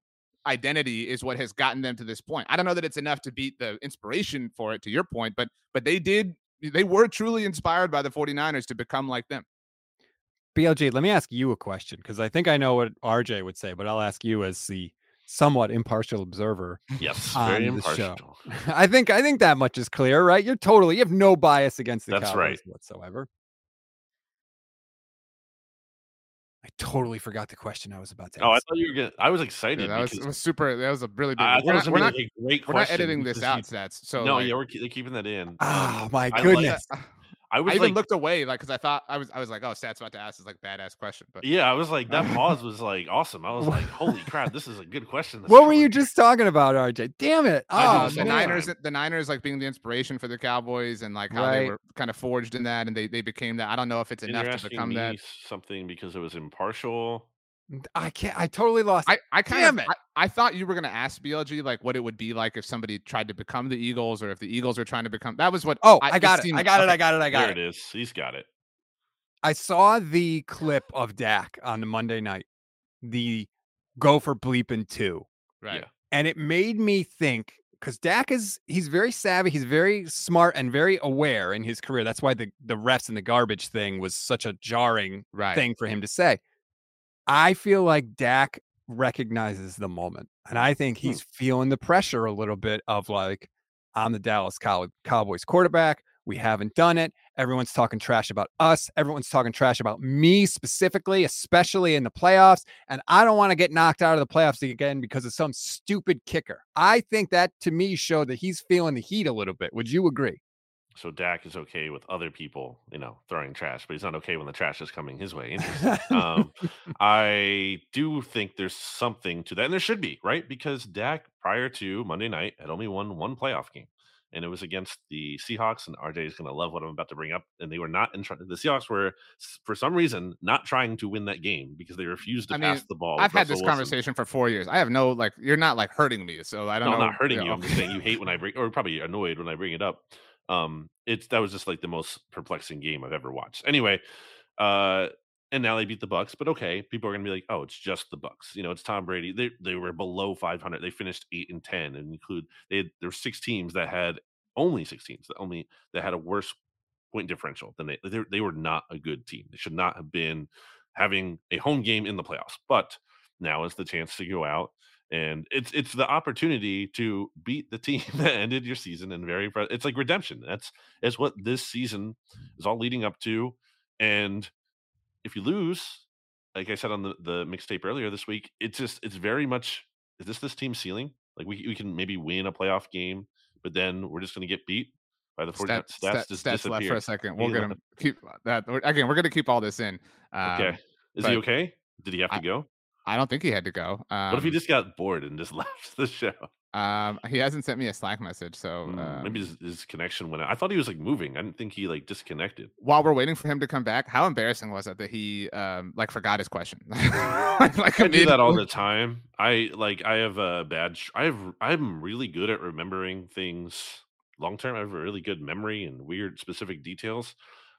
identity is what has gotten them to this point. I don't know that it's enough to beat the inspiration for it, to your point, but they were truly inspired by the 49ers to become like them. BLG, let me ask you a question, because I think I know what RJ would say, but I'll ask you as the somewhat impartial observer. Yes, very impartial. Show. I think that much is clear, right? You have no bias against the Cowboys whatsoever. I totally forgot the question I was about to ask. Oh, I thought you were good. I was excited. Yeah, that was a really big we're not editing this out, Stats. So no, like, yeah, they're keeping that in. Oh my goodness. I even looked away, like, because I thought I was like, oh, Stats about to ask this like badass question. But yeah, I was like, that pause was like awesome. I was like, holy crap, this is a good question. What were you just talking about, RJ? Damn it! Oh, the Niners like being the inspiration for the Cowboys and like how they were kind of forged in that, and they became that. I don't know if it's enough to become that. Something because it was impartial. I totally lost. I thought you were going to ask BLG like what it would be like if somebody tried to become the Eagles or if the Eagles are trying to become. That was what. Oh, I got it. There it is. He's got it. I saw the clip of Dak on the Monday night, the go for bleeping 2. Right. Yeah. And it made me think, because Dak he's very savvy. He's very smart and very aware in his career. That's why the refs and the garbage thing was such a jarring thing for him to say. I feel like Dak recognizes the moment, and I think he's feeling the pressure a little bit of like, I'm the Dallas Cowboys quarterback. We haven't done it. Everyone's talking trash about us. Everyone's talking trash about me specifically, especially in the playoffs. And I don't want to get knocked out of the playoffs again because of some stupid kicker. I think that, to me, showed that he's feeling the heat a little bit. Would you agree? So Dak is okay with other people, you know, throwing trash, but he's not okay when the trash is coming his way. I do think there's something to that, and there should be, right? Because Dak, prior to Monday night, had only won one playoff game, and it was against the Seahawks. And RJ is going to love what I'm about to bring up. And they were not the Seahawks were, for some reason, not trying to win that game because they refused to pass the ball. I've had this conversation for 4 years. I have no, like, you're not like hurting me, so I don't know. I'm not hurting you. I'm just saying you hate when I bring, or probably annoyed when I bring it up. That was just like the most perplexing game I've ever watched. Anyway, and now they beat the Bucs, but okay, people are gonna be like, oh, it's just the Bucs. You know, it's Tom Brady. They were below 500. They finished 8-10, and there were six teams that had a worse point differential than they were not a good team. They should not have been having a home game in the playoffs. But now is the chance to go out, and it's the opportunity to beat the team that ended your season. And it's like redemption. That's what this season is all leading up to. And if you lose, like I said on the mixtape earlier this week, it's very much, is this team's ceiling? Like we can maybe win a playoff game, but then we're just going to get beat by the 49ers. Stats left for a second. We're going to keep that. Again, we're going to keep all this in. Okay. Is he okay? Did he have to go? I don't think he had to go. What if he just got bored and just left the show? He hasn't sent me a Slack message, so maybe his connection went out. I thought he was moving. I didn't think he disconnected. While we're waiting for him to come back, how embarrassing was it that he forgot his question? I do that all the time. I'm really good at remembering things long term. I have a really good memory and weird specific details.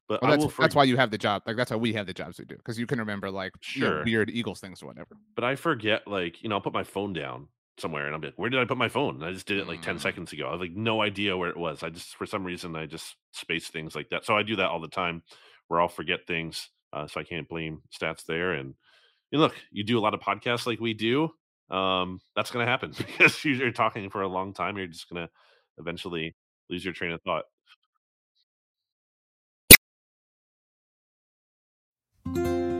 But that's why you have the job. That's why we have the jobs we do, because you can remember weird Eagles things or whatever. But I forget, I'll put my phone down somewhere and I'll be like, where did I put my phone? And I just did it 10 seconds ago. I have no idea where it was. I just, for some reason, I just space things like that. So I do that all the time where I'll forget things. So I can't blame stats there. And look, you do a lot of podcasts like we do. That's going to happen because you're talking for a long time. You're just going to eventually lose your train of thought.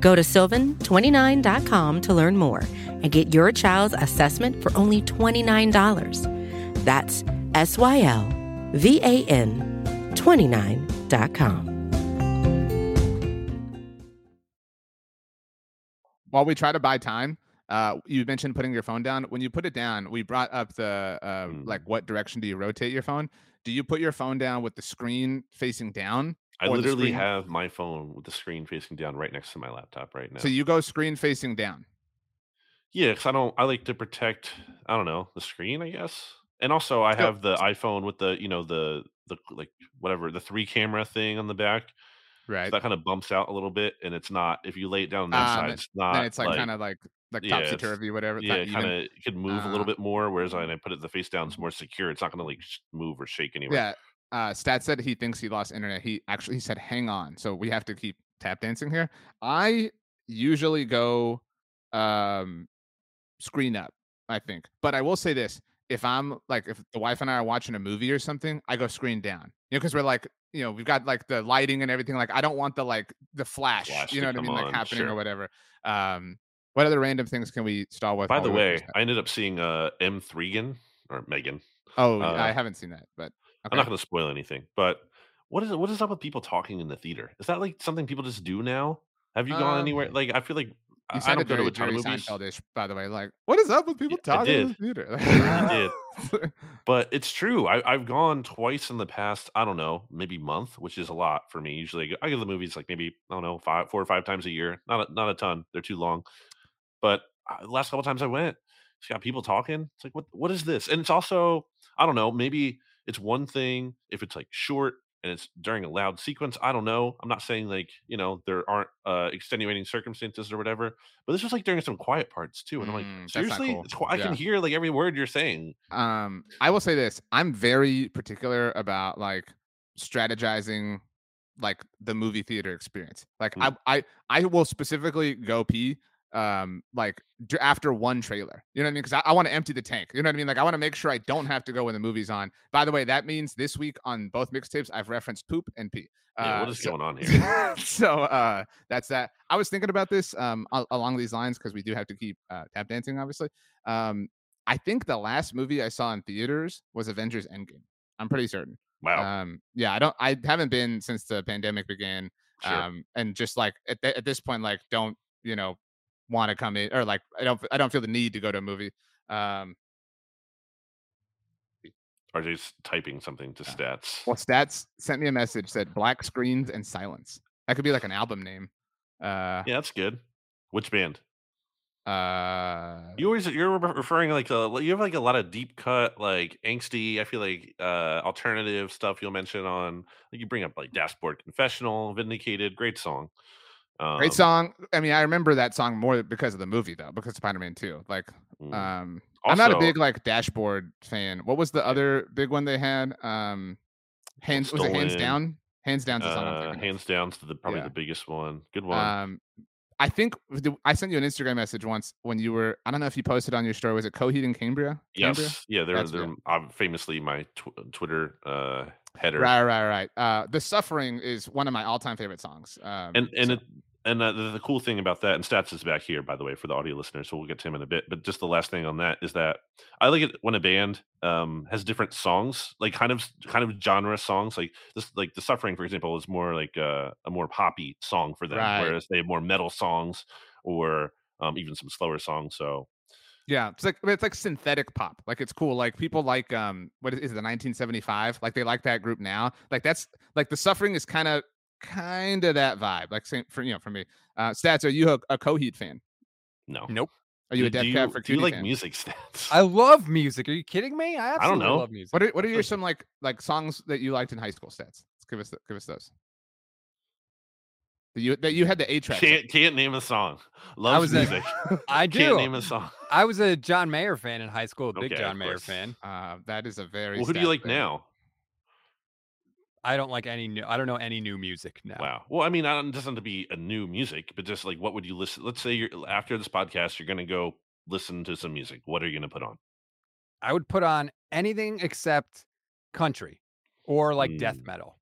Go to sylvan29.com to learn more and get your child's assessment for only $29. That's SYLVAN29.com. While we try to buy time, you mentioned putting your phone down. When you put it down, we brought up the what direction do you rotate your phone? Do you put your phone down with the screen facing down? I literally have my phone with the screen facing down right next to my laptop right now. So you go screen facing down. Yeah, because I like to protect, the screen, I guess. And also I have the iPhone with the, the 3-camera thing on the back. Right. So that kind of bumps out a little bit, and it's not, if you lay it down on that side, it's not. And it's kind of topsy-turvy, whatever. Yeah, it kind of could move a little bit more, whereas I put it the face down, it's more secure. It's not going to move or shake anywhere. Yeah. Stat said he thinks he lost internet. He said, hang on. So we have to keep tap dancing here. I usually go screen up, I think. But I will say this. If I'm if the wife and I are watching a movie or something, I go screen down, because we're we've got the lighting and everything. I don't want the flash you know what I mean? Happening sure. Or whatever. What other random things can we stall with? By the way, I ended up seeing Megan. Oh, I haven't seen that, but. Okay. I'm not going to spoil anything, but what is up with people talking in the theater? Is that something people just do now? Have you gone anywhere? I feel like I don't go to a ton of movies. Seinfeldish, by the way, what is up with people talking in the theater? I did. But it's true. I've gone twice in the past, I don't know, maybe month, which is a lot for me. Usually I go to the movies maybe, I don't know, 4 or 5 times a year. Not a ton. They're too long. But the last couple times I went, it's got people talking. It's what is this? And it's also, I don't know, maybe it's one thing if it's short and it's during a loud sequence. I don't know. I'm not saying there aren't extenuating circumstances or whatever, but this was during some quiet parts too. And I'm seriously, cool. I can hear every word you're saying. I will say this. I'm very particular about strategizing the movie theater experience. I will specifically go pee like after one trailer, you know what I mean? Because I want to empty the tank, you know what I mean? Like I want to make sure I don't have to go when the movie's on. By the way, that means this week on both mixtapes, I've referenced poop and pee. What is going on here? So that's that. I was thinking about this along these lines because we do have to keep tap dancing, obviously. I think the last movie I saw in theaters was Avengers Endgame. I'm pretty certain. Wow. Yeah, I haven't been since the pandemic began. Sure. And just like at this point, like don't, you know, want to come in, or like I don't feel the need to go to a movie. RJ's typing something to Stats. Well, Stats sent me a message, said Black Screens and Silence. That could be like an album name. Yeah, that's good. Which band? You're referring like you have like a lot of deep cut, like angsty, I feel like alternative stuff you'll mention on, like you bring up like Dashboard Confessional, Vindicated, great song. Great song. I mean, I remember that song more because of the movie though, because Spider-Man 2. Like also, I'm not a big like Dashboard fan. What was the other big one they had? Hands Down? Hands Down's the song I'm thinking. Hands Down's the biggest one. Good one. I think I sent you an Instagram message once when you were, I don't know if you posted on your story, was it Coheed and Cambria? Yes. Cambria? Yeah, they're famously my Twitter header. Right. The Suffering is one of my all-time favorite songs. The cool thing about that, and Stats is back here, by the way, for the audio listeners, so we'll get to him in a bit, but just the last thing on that is that I like it when a band has different songs, like kind of genre songs, like this, like The Suffering, for example, is more like a more poppy song for them, right, whereas they have more metal songs or even some slower songs, so... Yeah, it's like synthetic pop. Like it's cool. Like people like what is it, the 1975? Like they like that group now. Like that's like The Suffering is kind of that vibe. Like same for, you know, for me. Stats, are you a Coheed fan? No. Nope. Are you a Death Cab for Cutie? Do you like fan? Music, Stats? I love music. Are you kidding me? I don't know. Love music. What are your some like songs that you liked in high school, Stats? Let's give us those. That you had the A track. Can't name a song. Loves music. I do. Can't name a song. I was a John Mayer fan in high school. Big John Mayer fan. That is a very. Well, who do you like fan. Now? I don't like any new. I don't know any new music now. Wow. Well, I mean, I don't doesn't have to be a new music, but just like what would you listen? Let's say you're after this podcast, you're gonna go listen to some music. What are you gonna put on? I would put on anything except country or like death metal.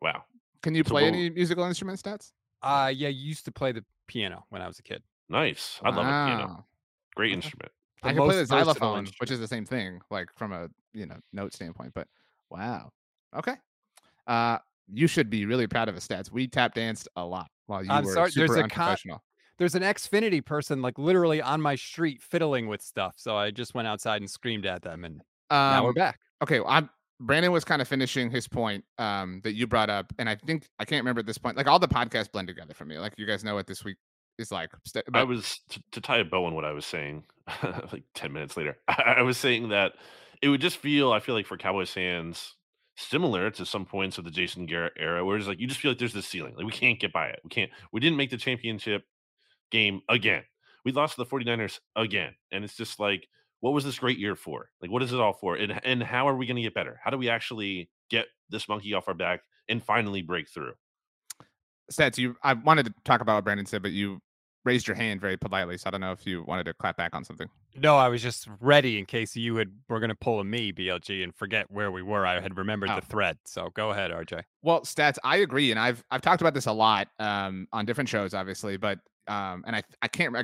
Wow. Can you play any musical instrument, Stats? Yeah, you used to play the piano when I was a kid. Nice. I love the piano. Great instrument. I can play the xylophone, which is the same thing, like from a note standpoint, but wow. Okay. You should be really proud of us, Stats. We tap danced a lot while you were super unprofessional. There's an Xfinity person like literally on my street fiddling with stuff. So I just went outside and screamed at them, and now we're back. Okay, well, Brandon was kind of finishing his point that you brought up, and I think I can't remember at this point. Like all the podcasts blend together for me. Like you guys know what this week is like. I was to tie a bow on what I was saying. Like 10 minutes later, I was saying that it would just feel. I feel like for Cowboys fans, similar to some points of the Jason Garrett era, where it's like you just feel like there's this ceiling. Like we can't get by it. We didn't make the championship game again. We lost to the 49ers again, and it's just like, what was this great year for? Like, what is it all for? And how are we going to get better? How do we actually get this monkey off our back and finally break through? Stats, I wanted to talk about what Brandon said, but you raised your hand very politely, so I don't know if you wanted to clap back on something. No, I was just ready in case you were going to pull a me, BLG, and forget where we were. I had remembered the thread, so go ahead, RJ. Well, Stats, I agree, and I've talked about this a lot on different shows, obviously, but... and I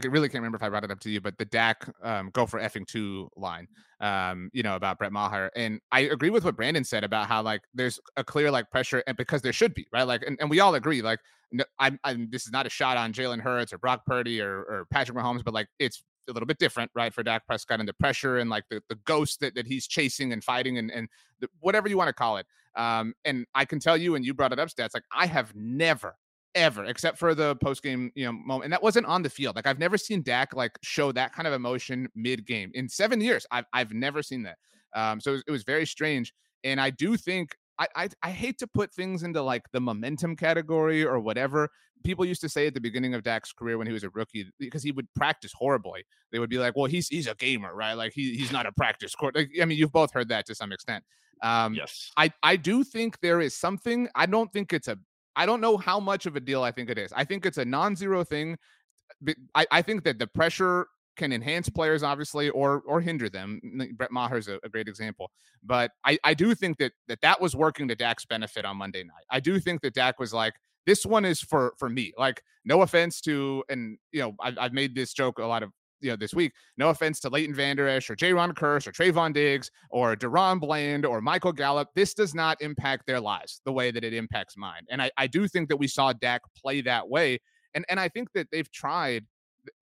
really can't remember if I brought it up to you, but the Dak go for effing two line, about Brett Maher. And I agree with what Brandon said about how like there's a clear like pressure, and because there should be, right? Like, and we all agree, like no, I'm this is not a shot on Jalen Hurts or Brock Purdy or Patrick Mahomes, but like it's a little bit different, right? For Dak Prescott and the pressure and like the ghost that he's chasing and fighting and whatever you want to call it. And I can tell you, and you brought it up, Stats, like I have never, except for the post game, moment, and that wasn't on the field. Like I've never seen Dak like show that kind of emotion mid game in 7 years. I've never seen that. So it was very strange. And I do think I hate to put things into like the momentum category or whatever. People used to say at the beginning of Dak's career when he was a rookie, because he would practice horribly. They would be like, "Well, he's a gamer, right? Like he's not a practice court." Like, I mean, you've both heard that to some extent. Yes, I do think there is something. I don't know how much of a deal I think it is. I think it's a non-zero thing I think that the pressure can enhance players, obviously, or hinder them. Brett Maher is a great example. But I do think that was working to Dak's benefit on Monday night. I do think that Dak was like, this one is for me. Like, no offense to, and, you know, I've made this joke a lot of, you know, this week, no offense to Leighton Vander Esch or Jaron Kearse or Trayvon Diggs or Deron Bland or Michael Gallup. This does not impact their lives the way that it impacts mine. And I do think that we saw Dak play that way. And I think that they've tried,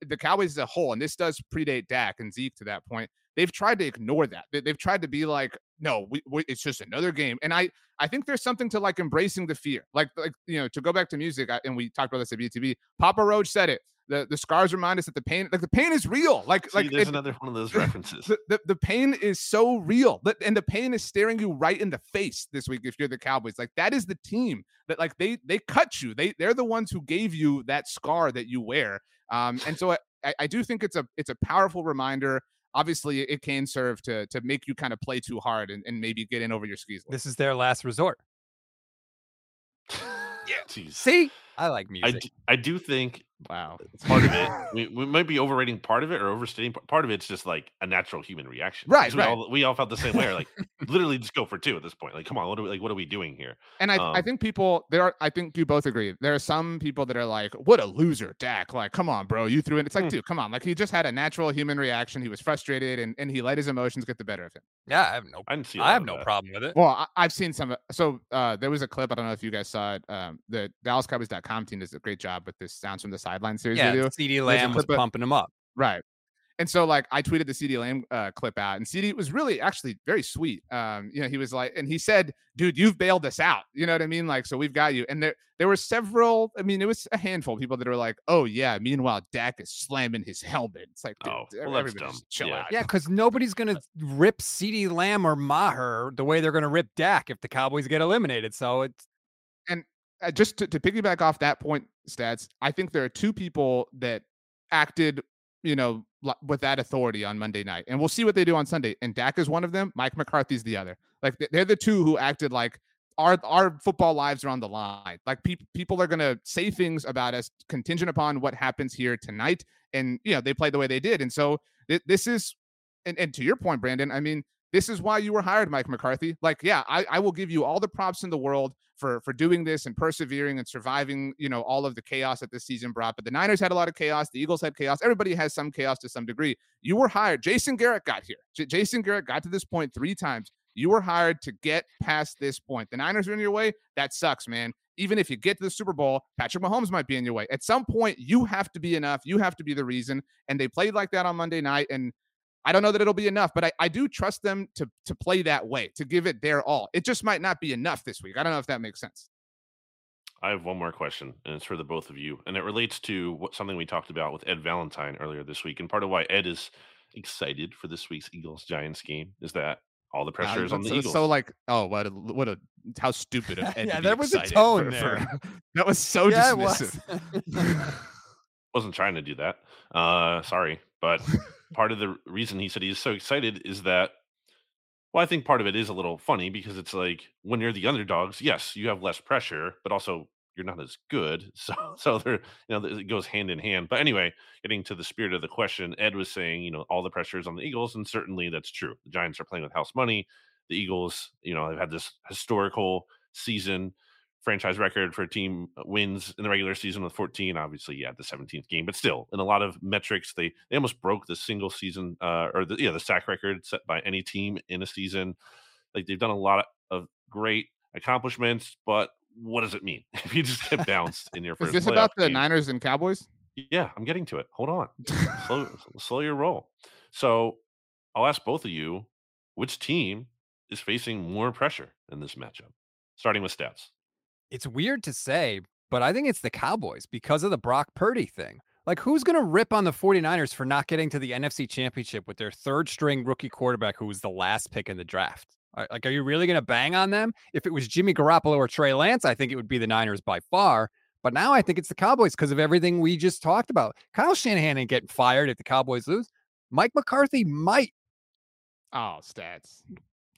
the Cowboys as a whole, and this does predate Dak and Zeke to that point, they've tried to ignore that. They've tried to be like, no, it's just another game. And I think there's something to like embracing the fear. Like you know, to go back to music, and we talked about this at BTV, Papa Roach said it. The scars remind us that the pain is real. There's another one of those references. The pain is so real, and the pain is staring you right in the face this week. If you're the Cowboys, like that is the team that like they cut you. They're the ones who gave you that scar that you wear. And so I do think it's a powerful reminder. Obviously, it can serve to make you kind of play too hard and maybe get in over your skis. This is their last resort. Yeah. Jeez. See, I like music. I do think. Wow. Part of it, we might be overrating part of it or overstating part of it. It's just like a natural human reaction. Right. We all felt the same way. Like literally just go for two at this point. Like, come on. What are we doing here? And I think people I think you both agree. There are some people that are like, what a loser, Dak. Like, come on, bro. You threw in. It's like, dude, come on. Like he just had a natural human reaction. He was frustrated and he let his emotions get the better of him. Yeah. I have no problem with it. Well, I've seen some. So there was a clip. I don't know if you guys saw it. The DallasCowboys.com team does a great job with this Sounds from the Sideline series. Yeah, CeeDee Lamb was pumping him up. Right. And so like I tweeted the CeeDee Lamb clip out, and CeeDee was really actually very sweet. You know, he was like, and he said, dude, you've bailed us out. You know what I mean? Like, so we've got you. And there were several, I mean, it was a handful of people that were like, oh yeah, meanwhile Dak is slamming his helmet. It's like, dude, everybody's chill out. Yeah, because nobody's gonna rip CeeDee Lamb or Maher the way they're gonna rip Dak if the Cowboys get eliminated. So it's just to piggyback off that point, Stats, I think there are two people that acted, you know, with that authority on Monday night, and we'll see what they do on Sunday. And Dak is one of them. Mike McCarthy's the other. Like they're the two who acted like our football lives are on the line. Like people are going to say things about us contingent upon what happens here tonight. And, you know, they played the way they did. And so this is, and to your point, Brandon, I mean, this is why you were hired, Mike McCarthy. Like, yeah, I will give you all the props in the world for doing this and persevering and surviving, you know, all of the chaos that this season brought. But the Niners had a lot of chaos. The Eagles had chaos. Everybody has some chaos to some degree. You were hired. Jason Garrett got here. Jason Garrett got to this point 3 times. You were hired to get past this point. The Niners are in your way. That sucks, man. Even if you get to the Super Bowl, Patrick Mahomes might be in your way. At some point, you have to be enough. You have to be the reason. And they played like that on Monday night. And I don't know that it'll be enough, but I do trust them to play that way, to give it their all. It just might not be enough this week. I don't know if that makes sense. I have one more question, and it's for the both of you. And it relates to something we talked about with Ed Valentine earlier this week. And part of why Ed is excited for this week's Eagles-Giants game is that all the pressure is on the Eagles. So like, oh, what a how stupid of Ed. Yeah, there was a tone there. That was so dismissive. Wasn't trying to do that. Sorry. But part of the reason he said he's so excited is that, well, I think part of it is a little funny because it's like when you're the underdogs, yes, you have less pressure, but also you're not as good. So there, you know, it goes hand in hand. But anyway, getting to the spirit of the question, Ed was saying, you know, all the pressure is on the Eagles, and certainly that's true. The Giants are playing with house money. The Eagles, you know, have had this historical season, franchise record for team wins in the regular season with 14, obviously, yeah, the 17th game, but still in a lot of metrics, they almost broke the single season the sack record set by any team in a season. Like they've done a lot of great accomplishments, but what does it mean if you just get bounced in your first playoff? Is this about the game? Niners and Cowboys? Yeah, I'm getting to it. Hold on. Slow your roll. So I'll ask both of you, which team is facing more pressure in this matchup? Starting with Stats. It's weird to say, but I think it's the Cowboys because of the Brock Purdy thing. Like, who's going to rip on the 49ers for not getting to the NFC Championship with their third-string rookie quarterback who was the last pick in the draft? Like, are you really going to bang on them? If it was Jimmy Garoppolo or Trey Lance, I think it would be the Niners by far. But now I think it's the Cowboys because of everything we just talked about. Kyle Shanahan ain't getting fired if the Cowboys lose. Mike McCarthy might. Oh, Stats.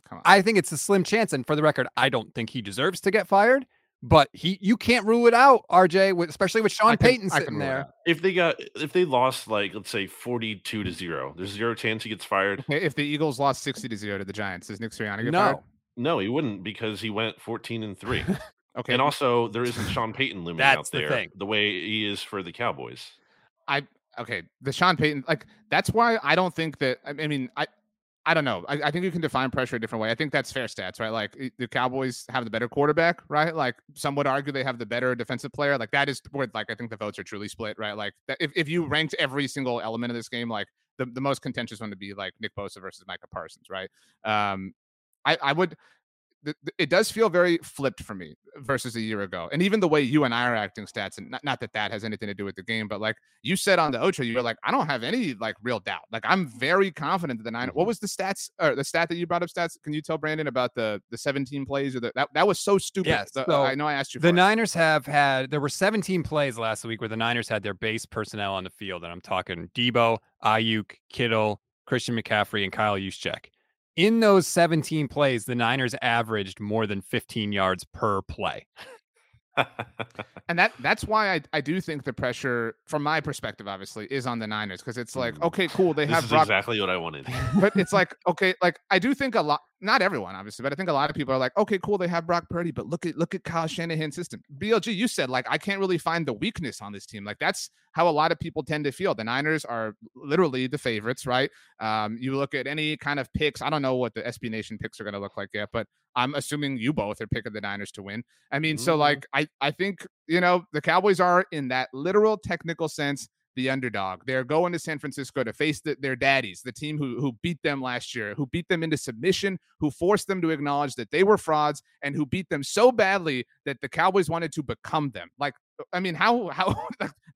Come on. I think it's a slim chance. And for the record, I don't think he deserves to get fired. But you can't rule it out, RJ, especially with Sean Payton sitting there. If they lost, like, let's say 42-0, there's zero chance he gets fired. If the Eagles lost 60-0 to the Giants, does Nick Sirianni get fired? No, he wouldn't, because he went 14-3. Okay, and also there isn't Sean Payton looming out there the way he is for the Cowboys. The Sean Payton, like, that's why I don't think that. I don't know. I think you can define pressure a different way. I think that's fair stats, right? Like, the Cowboys have the better quarterback, right? Like, some would argue they have the better defensive player. Like, that is where, like, I think the votes are truly split, right? Like, that, if you ranked every single element of this game, like, the most contentious one would be, like, Nick Bosa versus Micah Parsons, right? It does feel very flipped for me versus a year ago. And even the way you and I are acting stats, and not that that has anything to do with the game, but like you said on the Ocho, you were like, I don't have any like real doubt. Like, I'm very confident that the Niners. What was the stats or the stat that you brought up stats? Can you tell Brandon about the 17 plays or that was so stupid. Yeah, so I know I asked you. The Niners there were 17 plays last week where the Niners had their base personnel on the field. And I'm talking Deebo, Ayuk, Kittle, Christian McCaffrey, and Kyle Juszczyk. In those 17 plays, the Niners averaged more than 15 yards per play. And that's why I do think the pressure, from my perspective, obviously, is on the Niners. Because it's like, okay, cool. Exactly what I wanted. But it's like, okay, like I do think a lot, not everyone, obviously, but I think a lot of people are like, okay, cool, they have Brock Purdy, but look at Kyle Shanahan's system. BLG, you said, like, I can't really find the weakness on this team. Like, that's how a lot of people tend to feel. The Niners are literally the favorites, right? You look at any kind of picks. I don't know what the SB Nation picks are going to look like yet, but I'm assuming you both are picking the Niners to win. I mean, so like, I think, you know, the Cowboys are, in that literal technical sense, the underdog. They're going to San Francisco to face their daddies, the team who beat them last year, who beat them into submission, who forced them to acknowledge that they were frauds, and who beat them so badly that the Cowboys wanted to become them. Like, I mean, how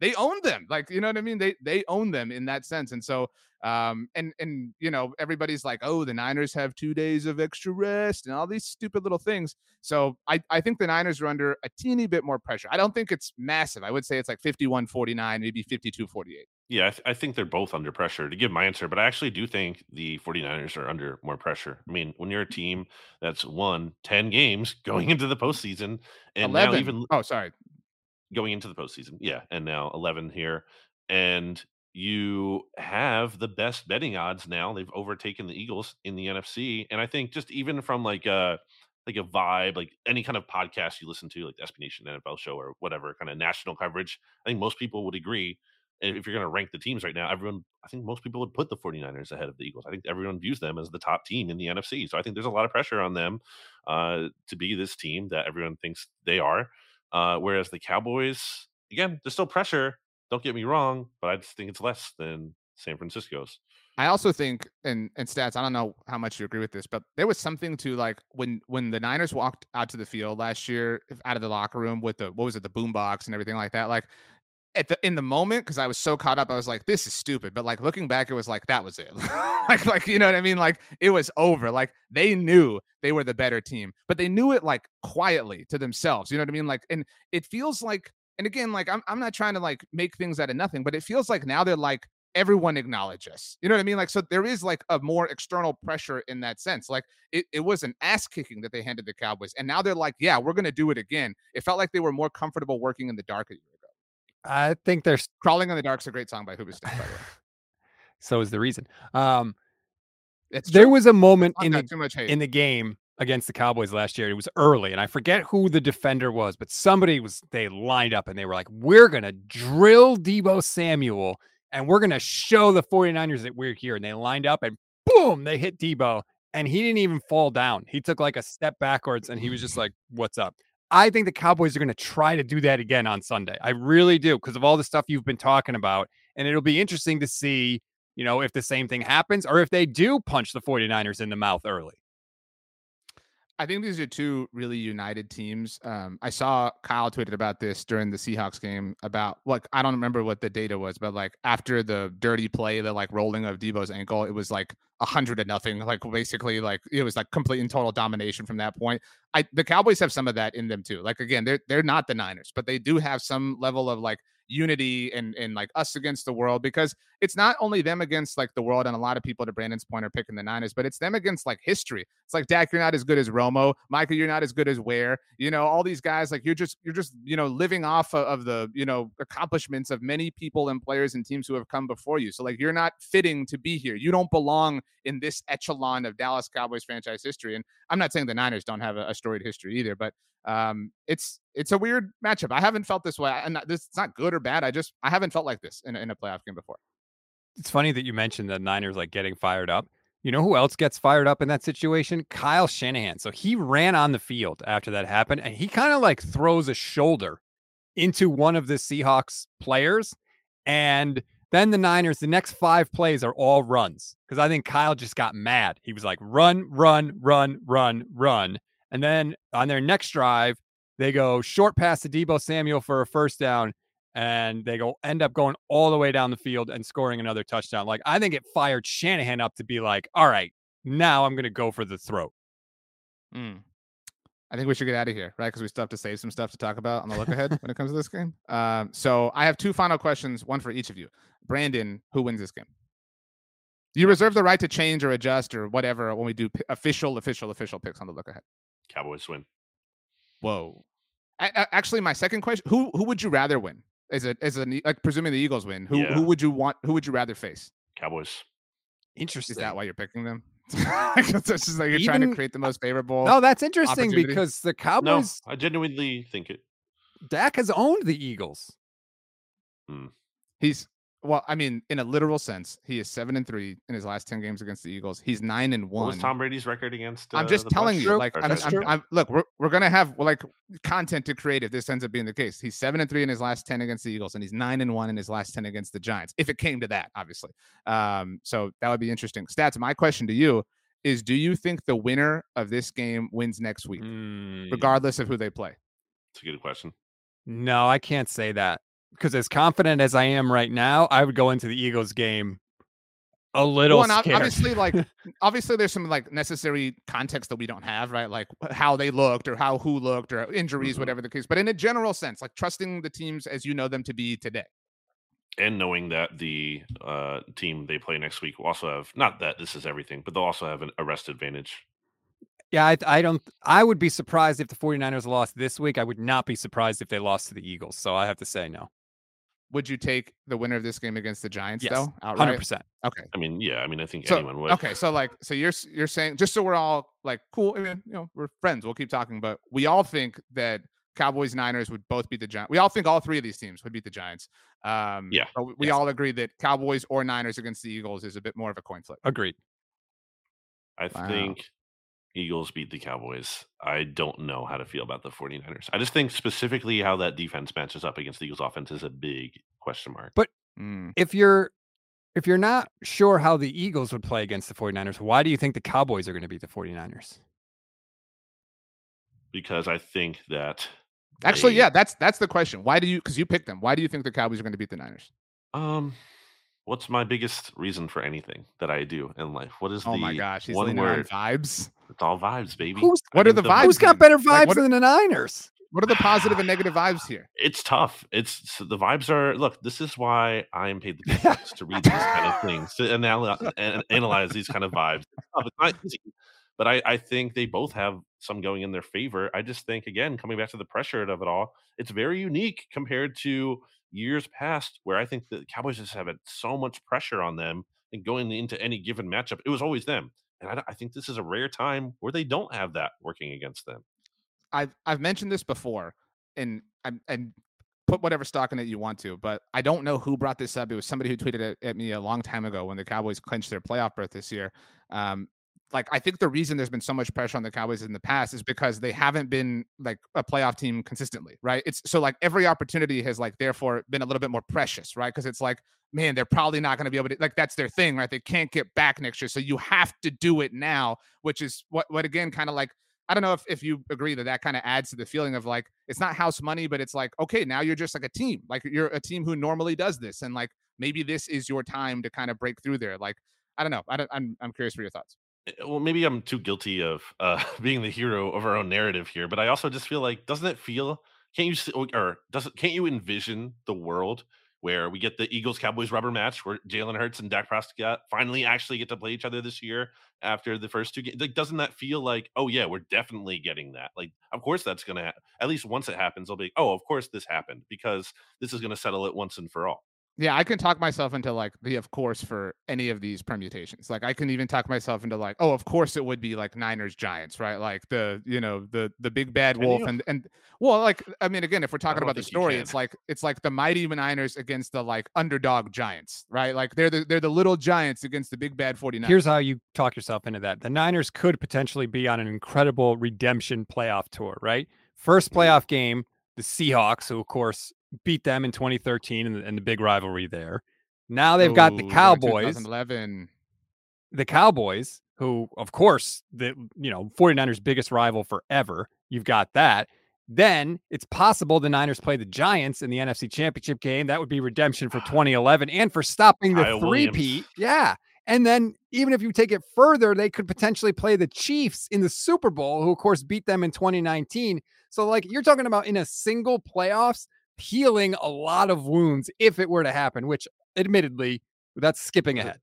they owned them. Like, you know what I mean? They own them in that sense. And so, and you know, everybody's like, oh, the Niners have 2 days of extra rest and all these stupid little things. So I think the Niners are under a teeny bit more pressure. I don't think it's massive. I would say it's like 51-49, maybe 52-48. Yeah, I think they're both under pressure, to give my answer, but I actually do think the 49ers are under more pressure. I mean, when you're a team that's won 10 games going into the postseason and 11. Going into the postseason. Yeah. And now 11 here. And you have the best betting odds now. They've overtaken the Eagles in the NFC. And I think just even from like a vibe, like any kind of podcast you listen to, like the SB Nation NFL show or whatever kind of national coverage, I think most people would agree. And if you're going to rank the teams right now, I think most people would put the 49ers ahead of the Eagles. I think everyone views them as the top team in the NFC. So I think there's a lot of pressure on them to be this team that everyone thinks they are. Whereas the Cowboys, again, there's still pressure. Don't get me wrong, but I just think it's less than San Francisco's. I also think, and stats, I don't know how much you agree with this, but there was something to like when the Niners walked out to the field last year, out of the locker room with the boombox and everything like that. Like in the moment, because I was so caught up, I was like, this is stupid. But like looking back, it was like, that was it. like you know what I mean? Like it was over. Like they knew they were the better team, but they knew it like quietly to themselves. You know what I mean? Like, and it feels like, and again, like I'm not trying to like make things out of nothing, but it feels like now they're like, everyone acknowledge us. You know what I mean? Like, so there is like a more external pressure in that sense. Like it was an ass kicking that they handed the Cowboys. And now they're like, yeah, we're going to do it again. It felt like they were more comfortable working in the dark a year ago. I think they're Crawling in the Dark's a great song by Hoobastank, by the way. So is the reason. There was a moment in the game against the Cowboys last year. It was early, and I forget who the defender was, but they lined up and they were like, we're going to drill Deebo Samuel and we're going to show the 49ers that we're here. And they lined up and boom, they hit Deebo and he didn't even fall down. He took like a step backwards and he was just like, what's up? I think the Cowboys are going to try to do that again on Sunday. I really do, because of all the stuff you've been talking about. And it'll be interesting to see, you know, if the same thing happens or if they do punch the 49ers in the mouth early. I think these are two really united teams. I saw Kyle tweeted about this during the Seahawks game about, like, I don't remember what the data was, but like after the dirty play, the like rolling of Deebo's ankle, it was like 100-0, like basically like it was like complete and total domination from that point. The Cowboys have some of that in them too. Like, again, they're not the Niners, but they do have some level of like, unity and like us against the world, because it's not only them against like the world, and a lot of people, to Brandon's point, are picking the Niners, but it's them against like history. It's like, Dak, you're not as good as Romo. Micah, you're not as good as Ware. You know, all these guys, like you're just, you know, living off of the, you know, accomplishments of many people and players and teams who have come before you. So like, you're not fitting to be here. You don't belong in this echelon of Dallas Cowboys franchise history. And I'm not saying the Niners don't have a storied history either, but it's a weird matchup. I haven't felt this way, and this it's not good or bad. I haven't felt like this in a playoff game before. It's funny that you mentioned the Niners like getting fired up. You know who else gets fired up in that situation? Kyle Shanahan. So he ran on the field after that happened, and he kind of like throws a shoulder into one of the Seahawks players, and then the Niners, the next 5 plays are all runs, because I think Kyle just got mad. He was like, run, run, run, run, run. And then on their next drive, they go short pass to Deebo Samuel for a first down, and they go end up going all the way down the field and scoring another touchdown. Like, I think it fired Shanahan up to be like, all right, now I'm going to go for the throat. I think we should get out of here, right? Because we still have to save some stuff to talk about on the look ahead when it comes to this game. So I have 2 final questions, one for each of you. Brandon, who wins this game? You reserve the right to change or adjust or whatever when we do official picks on the look ahead. Cowboys win. Whoa. Actually, my second question: who would you rather win? Like, presuming the Eagles win, who would you want? Who would you rather face? Cowboys. Interesting. Is that why you're picking them? It's just like you're trying to create the most favorable. No, that's interesting because the Cowboys. No, I genuinely think it. Dak has owned the Eagles. Well, I mean, in a literal sense, he is 7-3 in his last 10 games against the Eagles. He's 9-1. What was Tom Brady's record against? I'm just telling you, like, look, we're gonna have like content to create if this ends up being the case. He's 7-3 in his last 10 against the Eagles, and he's 9-1 in his last 10 against the Giants. If it came to that, obviously. So that would be interesting. Stats. My question to you is: do you think the winner of this game wins next week, regardless of who they play? That's a good question. No, I can't say that. Because as confident as I am right now, I would go into the Eagles game a little scared. Obviously there's some like necessary context that we don't have, right? Like how they looked or who looked or injuries, whatever the case. But in a general sense, like trusting the teams as you know them to be today. And knowing that the team they play next week will also have, not that this is everything, but they'll also have a rest advantage. Yeah, I would be surprised if the 49ers lost this week. I would not be surprised if they lost to the Eagles. So I have to say no. Would you take the winner of this game against the Giants, though? Outright? 100%. Okay. I think anyone would. Okay, so like, so you're saying, just so we're all like cool, I mean, you know, we're friends, we'll keep talking, but we all think that Cowboys Niners would both beat the Giants. We all think all 3 of these teams would beat the Giants. But we all agree that Cowboys or Niners against the Eagles is a bit more of a coin flip. Agreed. I think Eagles beat the Cowboys. I don't know how to feel about the 49ers. I just think specifically how that defense matches up against the Eagles offense is a big question mark. But if you're not sure how the Eagles would play against the 49ers, why do you think the Cowboys are going to beat the 49ers? Because I think that that's the question. Why do you, because you picked them, why do you think the Cowboys are going to beat the Niners? What's my biggest reason for anything that I do in life? What is the one word? Vibes. It's all vibes, baby. What are the vibes? Who's got better vibes than the Niners? What are the positive and negative vibes here? It's tough. So the vibes are, look, this is why I am paid the business to read these kind of things, to analyze these kind of vibes. It's not easy, but I think they both have some going in their favor. I just think, again, coming back to the pressure of it all, it's very unique compared to years past where I think the Cowboys just have had so much pressure on them, and going into any given matchup, it was always them. And I think this is a rare time where they don't have that working against them. I've mentioned this before, and put whatever stock in it you want to, but I don't know who brought this up. It was somebody who tweeted at me a long time ago when the Cowboys clinched their playoff berth this year. Like, I think the reason there's been so much pressure on the Cowboys in the past is because they haven't been like a playoff team consistently, right? It's so like every opportunity has like therefore been a little bit more precious, right? Because it's like, man, they're probably not going to be able to, like, that's their thing, right? They can't get back next year. So you have to do it now, which is what again, kind of like, I don't know if you agree that kind of adds to the feeling of like, it's not house money, but it's like, okay, now you're just like a team. Like you're a team who normally does this. And like, maybe this is your time to kind of break through there. Like, I don't know. I'm curious for your thoughts. Well, maybe I'm too guilty of being the hero of our own narrative here, but I also just feel like, doesn't it feel Can't you envision the world where we get the Eagles-Cowboys rubber match where Jalen Hurts and Dak Prescott finally actually get to play each other this year after the first two games? Like, doesn't that feel like, oh, yeah, we're definitely getting that? Like, of course that's going to happen. At least once it happens, I'll be, oh, of course this happened, because this is going to settle it once and for all. Yeah, I can talk myself into, like, the of course for any of these permutations. Like, I can even talk myself into, like, oh, of course it would be, like, Niners-Giants, right? Like, the, you know, the big bad wolf. And well, like, I mean, again, if we're talking about the story, it's like the mighty Niners against the, like, underdog Giants, right? Like, they're the little Giants against the big bad 49ers. Here's how you talk yourself into that. The Niners could potentially be on an incredible redemption playoff tour, right? First playoff game, the Seahawks, who, of course, beat them in 2013 and the big rivalry there. Now they've got the Cowboys. 2011. The Cowboys, who, of course, 49ers' biggest rival forever. You've got that. Then it's possible the Niners play the Giants in the NFC Championship game. That would be redemption for 2011 and for stopping the three-peat. Yeah. And then even if you take it further, they could potentially play the Chiefs in the Super Bowl, who, of course, beat them in 2019. So, like, you're talking about in a single playoffs, healing a lot of wounds if it were to happen, which admittedly, that's skipping ahead.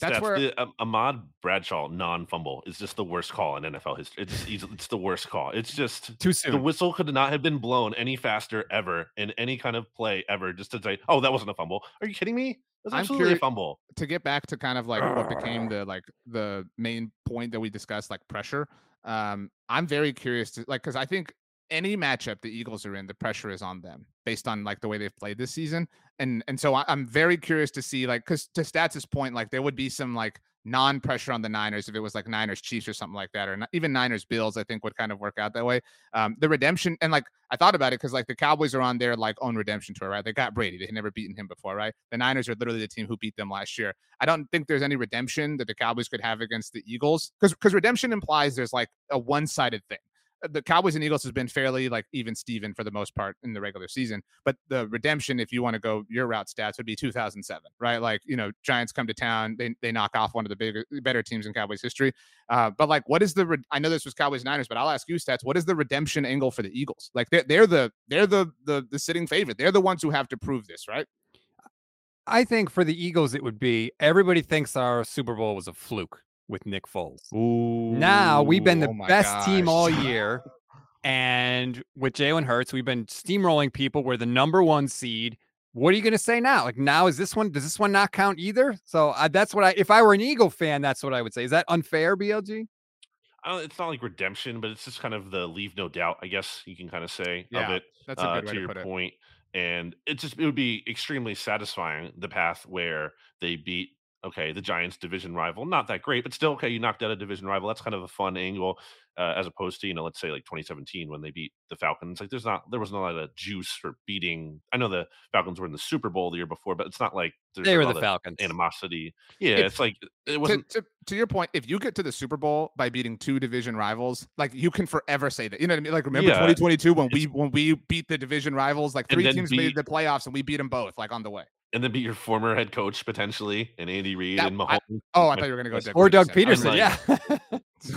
That's where the Ahmad Bradshaw non-fumble is just the worst call in NFL history. It's the worst call. It's just too soon. The whistle could not have been blown any faster ever in any kind of play ever, just to say, oh, that wasn't a fumble. Are you kidding me? That's absolutely a fumble. To get back to kind of like what became the main point that we discussed, like pressure. I'm very curious to, like, because I think any matchup the Eagles are in, the pressure is on them based on, like, the way they've played this season. And so I'm very curious to see, like, because to Stats' point, like, there would be some, like, non-pressure on the Niners if it was like Niners Chiefs or something like that, or not, even Niners Bills, I think, would kind of work out that way. The redemption, and, like, I thought about it because, like, the Cowboys are on their, like, own redemption tour, right? They got Brady. They had never beaten him before, right? The Niners are literally the team who beat them last year. I don't think there's any redemption that the Cowboys could have against the Eagles, because redemption implies there's, like, a one-sided thing. The Cowboys and Eagles has been fairly, like, even Steven for the most part in the regular season, but the redemption, if you want to go your route, Stats, would be 2007, right? Like, you know, Giants come to town, they knock off one of the bigger, better teams in Cowboys history. But, like, what is the, I know this was Cowboys Niners, but I'll ask you, Stats, what is the redemption angle for the Eagles? Like, they're the sitting favorite. They're the ones who have to prove this, right? I think for the Eagles, it would be, everybody thinks our Super Bowl was a fluke with Nick Foles. Ooh, now we've been the team all year, and with Jalen Hurts, we've been steamrolling people. We're the number one seed. What are you going to say now? Like, now is this one? Does this one not count either? So if I were an Eagle fan, that's what I would say. Is that unfair, BLG? It's not like redemption, but it's just kind of the leave no doubt, I guess you can kind of say, yeah, of it. That's a good way to your put point. It. And it would be extremely satisfying, the path where they beat. Okay, the Giants' division rival, not that great, but still, okay, you knocked out a division rival. That's kind of a fun angle, as opposed to, you know, let's say like 2017 when they beat the Falcons. Like, there wasn't a lot of juice for beating. I know the Falcons were in the Super Bowl the year before, but it's not like they were the Falcons animosity. Yeah, it's like it wasn't. To your point, if you get to the Super Bowl by beating two division rivals, like, you can forever say that. You know what I mean? Like, remember 2022 when we beat the division rivals, like, three teams made the playoffs and we beat them both, like, on the way. And then be your former head coach, potentially, and Andy Reid and Mahomes. I thought you were going to go. Or Doug Peterson, yeah.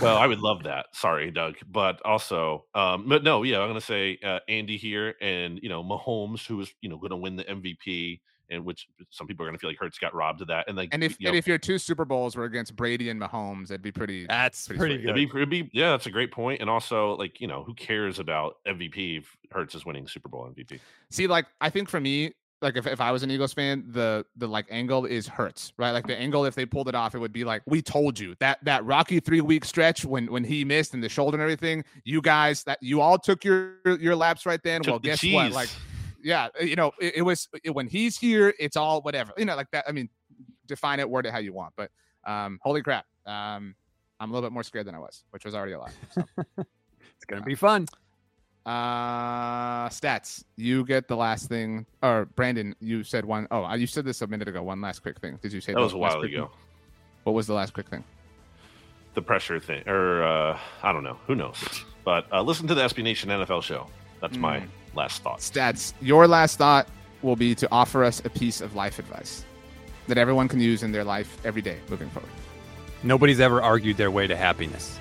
Well, I would love that. Sorry, Doug. But also, but no, yeah, I'm going to say Andy here and, you know, Mahomes, who is, you know, going to win the MVP, and which some people are going to feel like Hurts got robbed of that. And, like, if your two Super Bowls were against Brady and Mahomes, that'd be pretty. That's pretty good. It'd be, yeah, that's a great point. And also, like, you know, who cares about MVP if Hurts is winning Super Bowl MVP? See, like, I think for me, like, if I was an Eagles fan, the like angle is Hurts, right? Like, the angle, if they pulled it off, it would be like, we told you that rocky 3-week stretch when he missed and the shoulder and everything, you guys, that you all took your laps right then. Well, guess what? Like, yeah, you know, it was when he's here, it's all whatever, you know, like that. I mean, define it, word it how you want, but holy crap. I'm a little bit more scared than I was, which was already a lot. So. It's going to be fun. Stats, you get the last thing. Or Brandon, you said one. Oh, you said this a minute ago. One last quick thing. Did you say that was a while ago? Thing? What was the last quick thing? The pressure thing, or I don't know. Who knows? But listen to the SB Nation NFL show. That's my last thought. Stats, your last thought will be to offer us a piece of life advice that everyone can use in their life every day moving forward. Nobody's ever argued their way to happiness.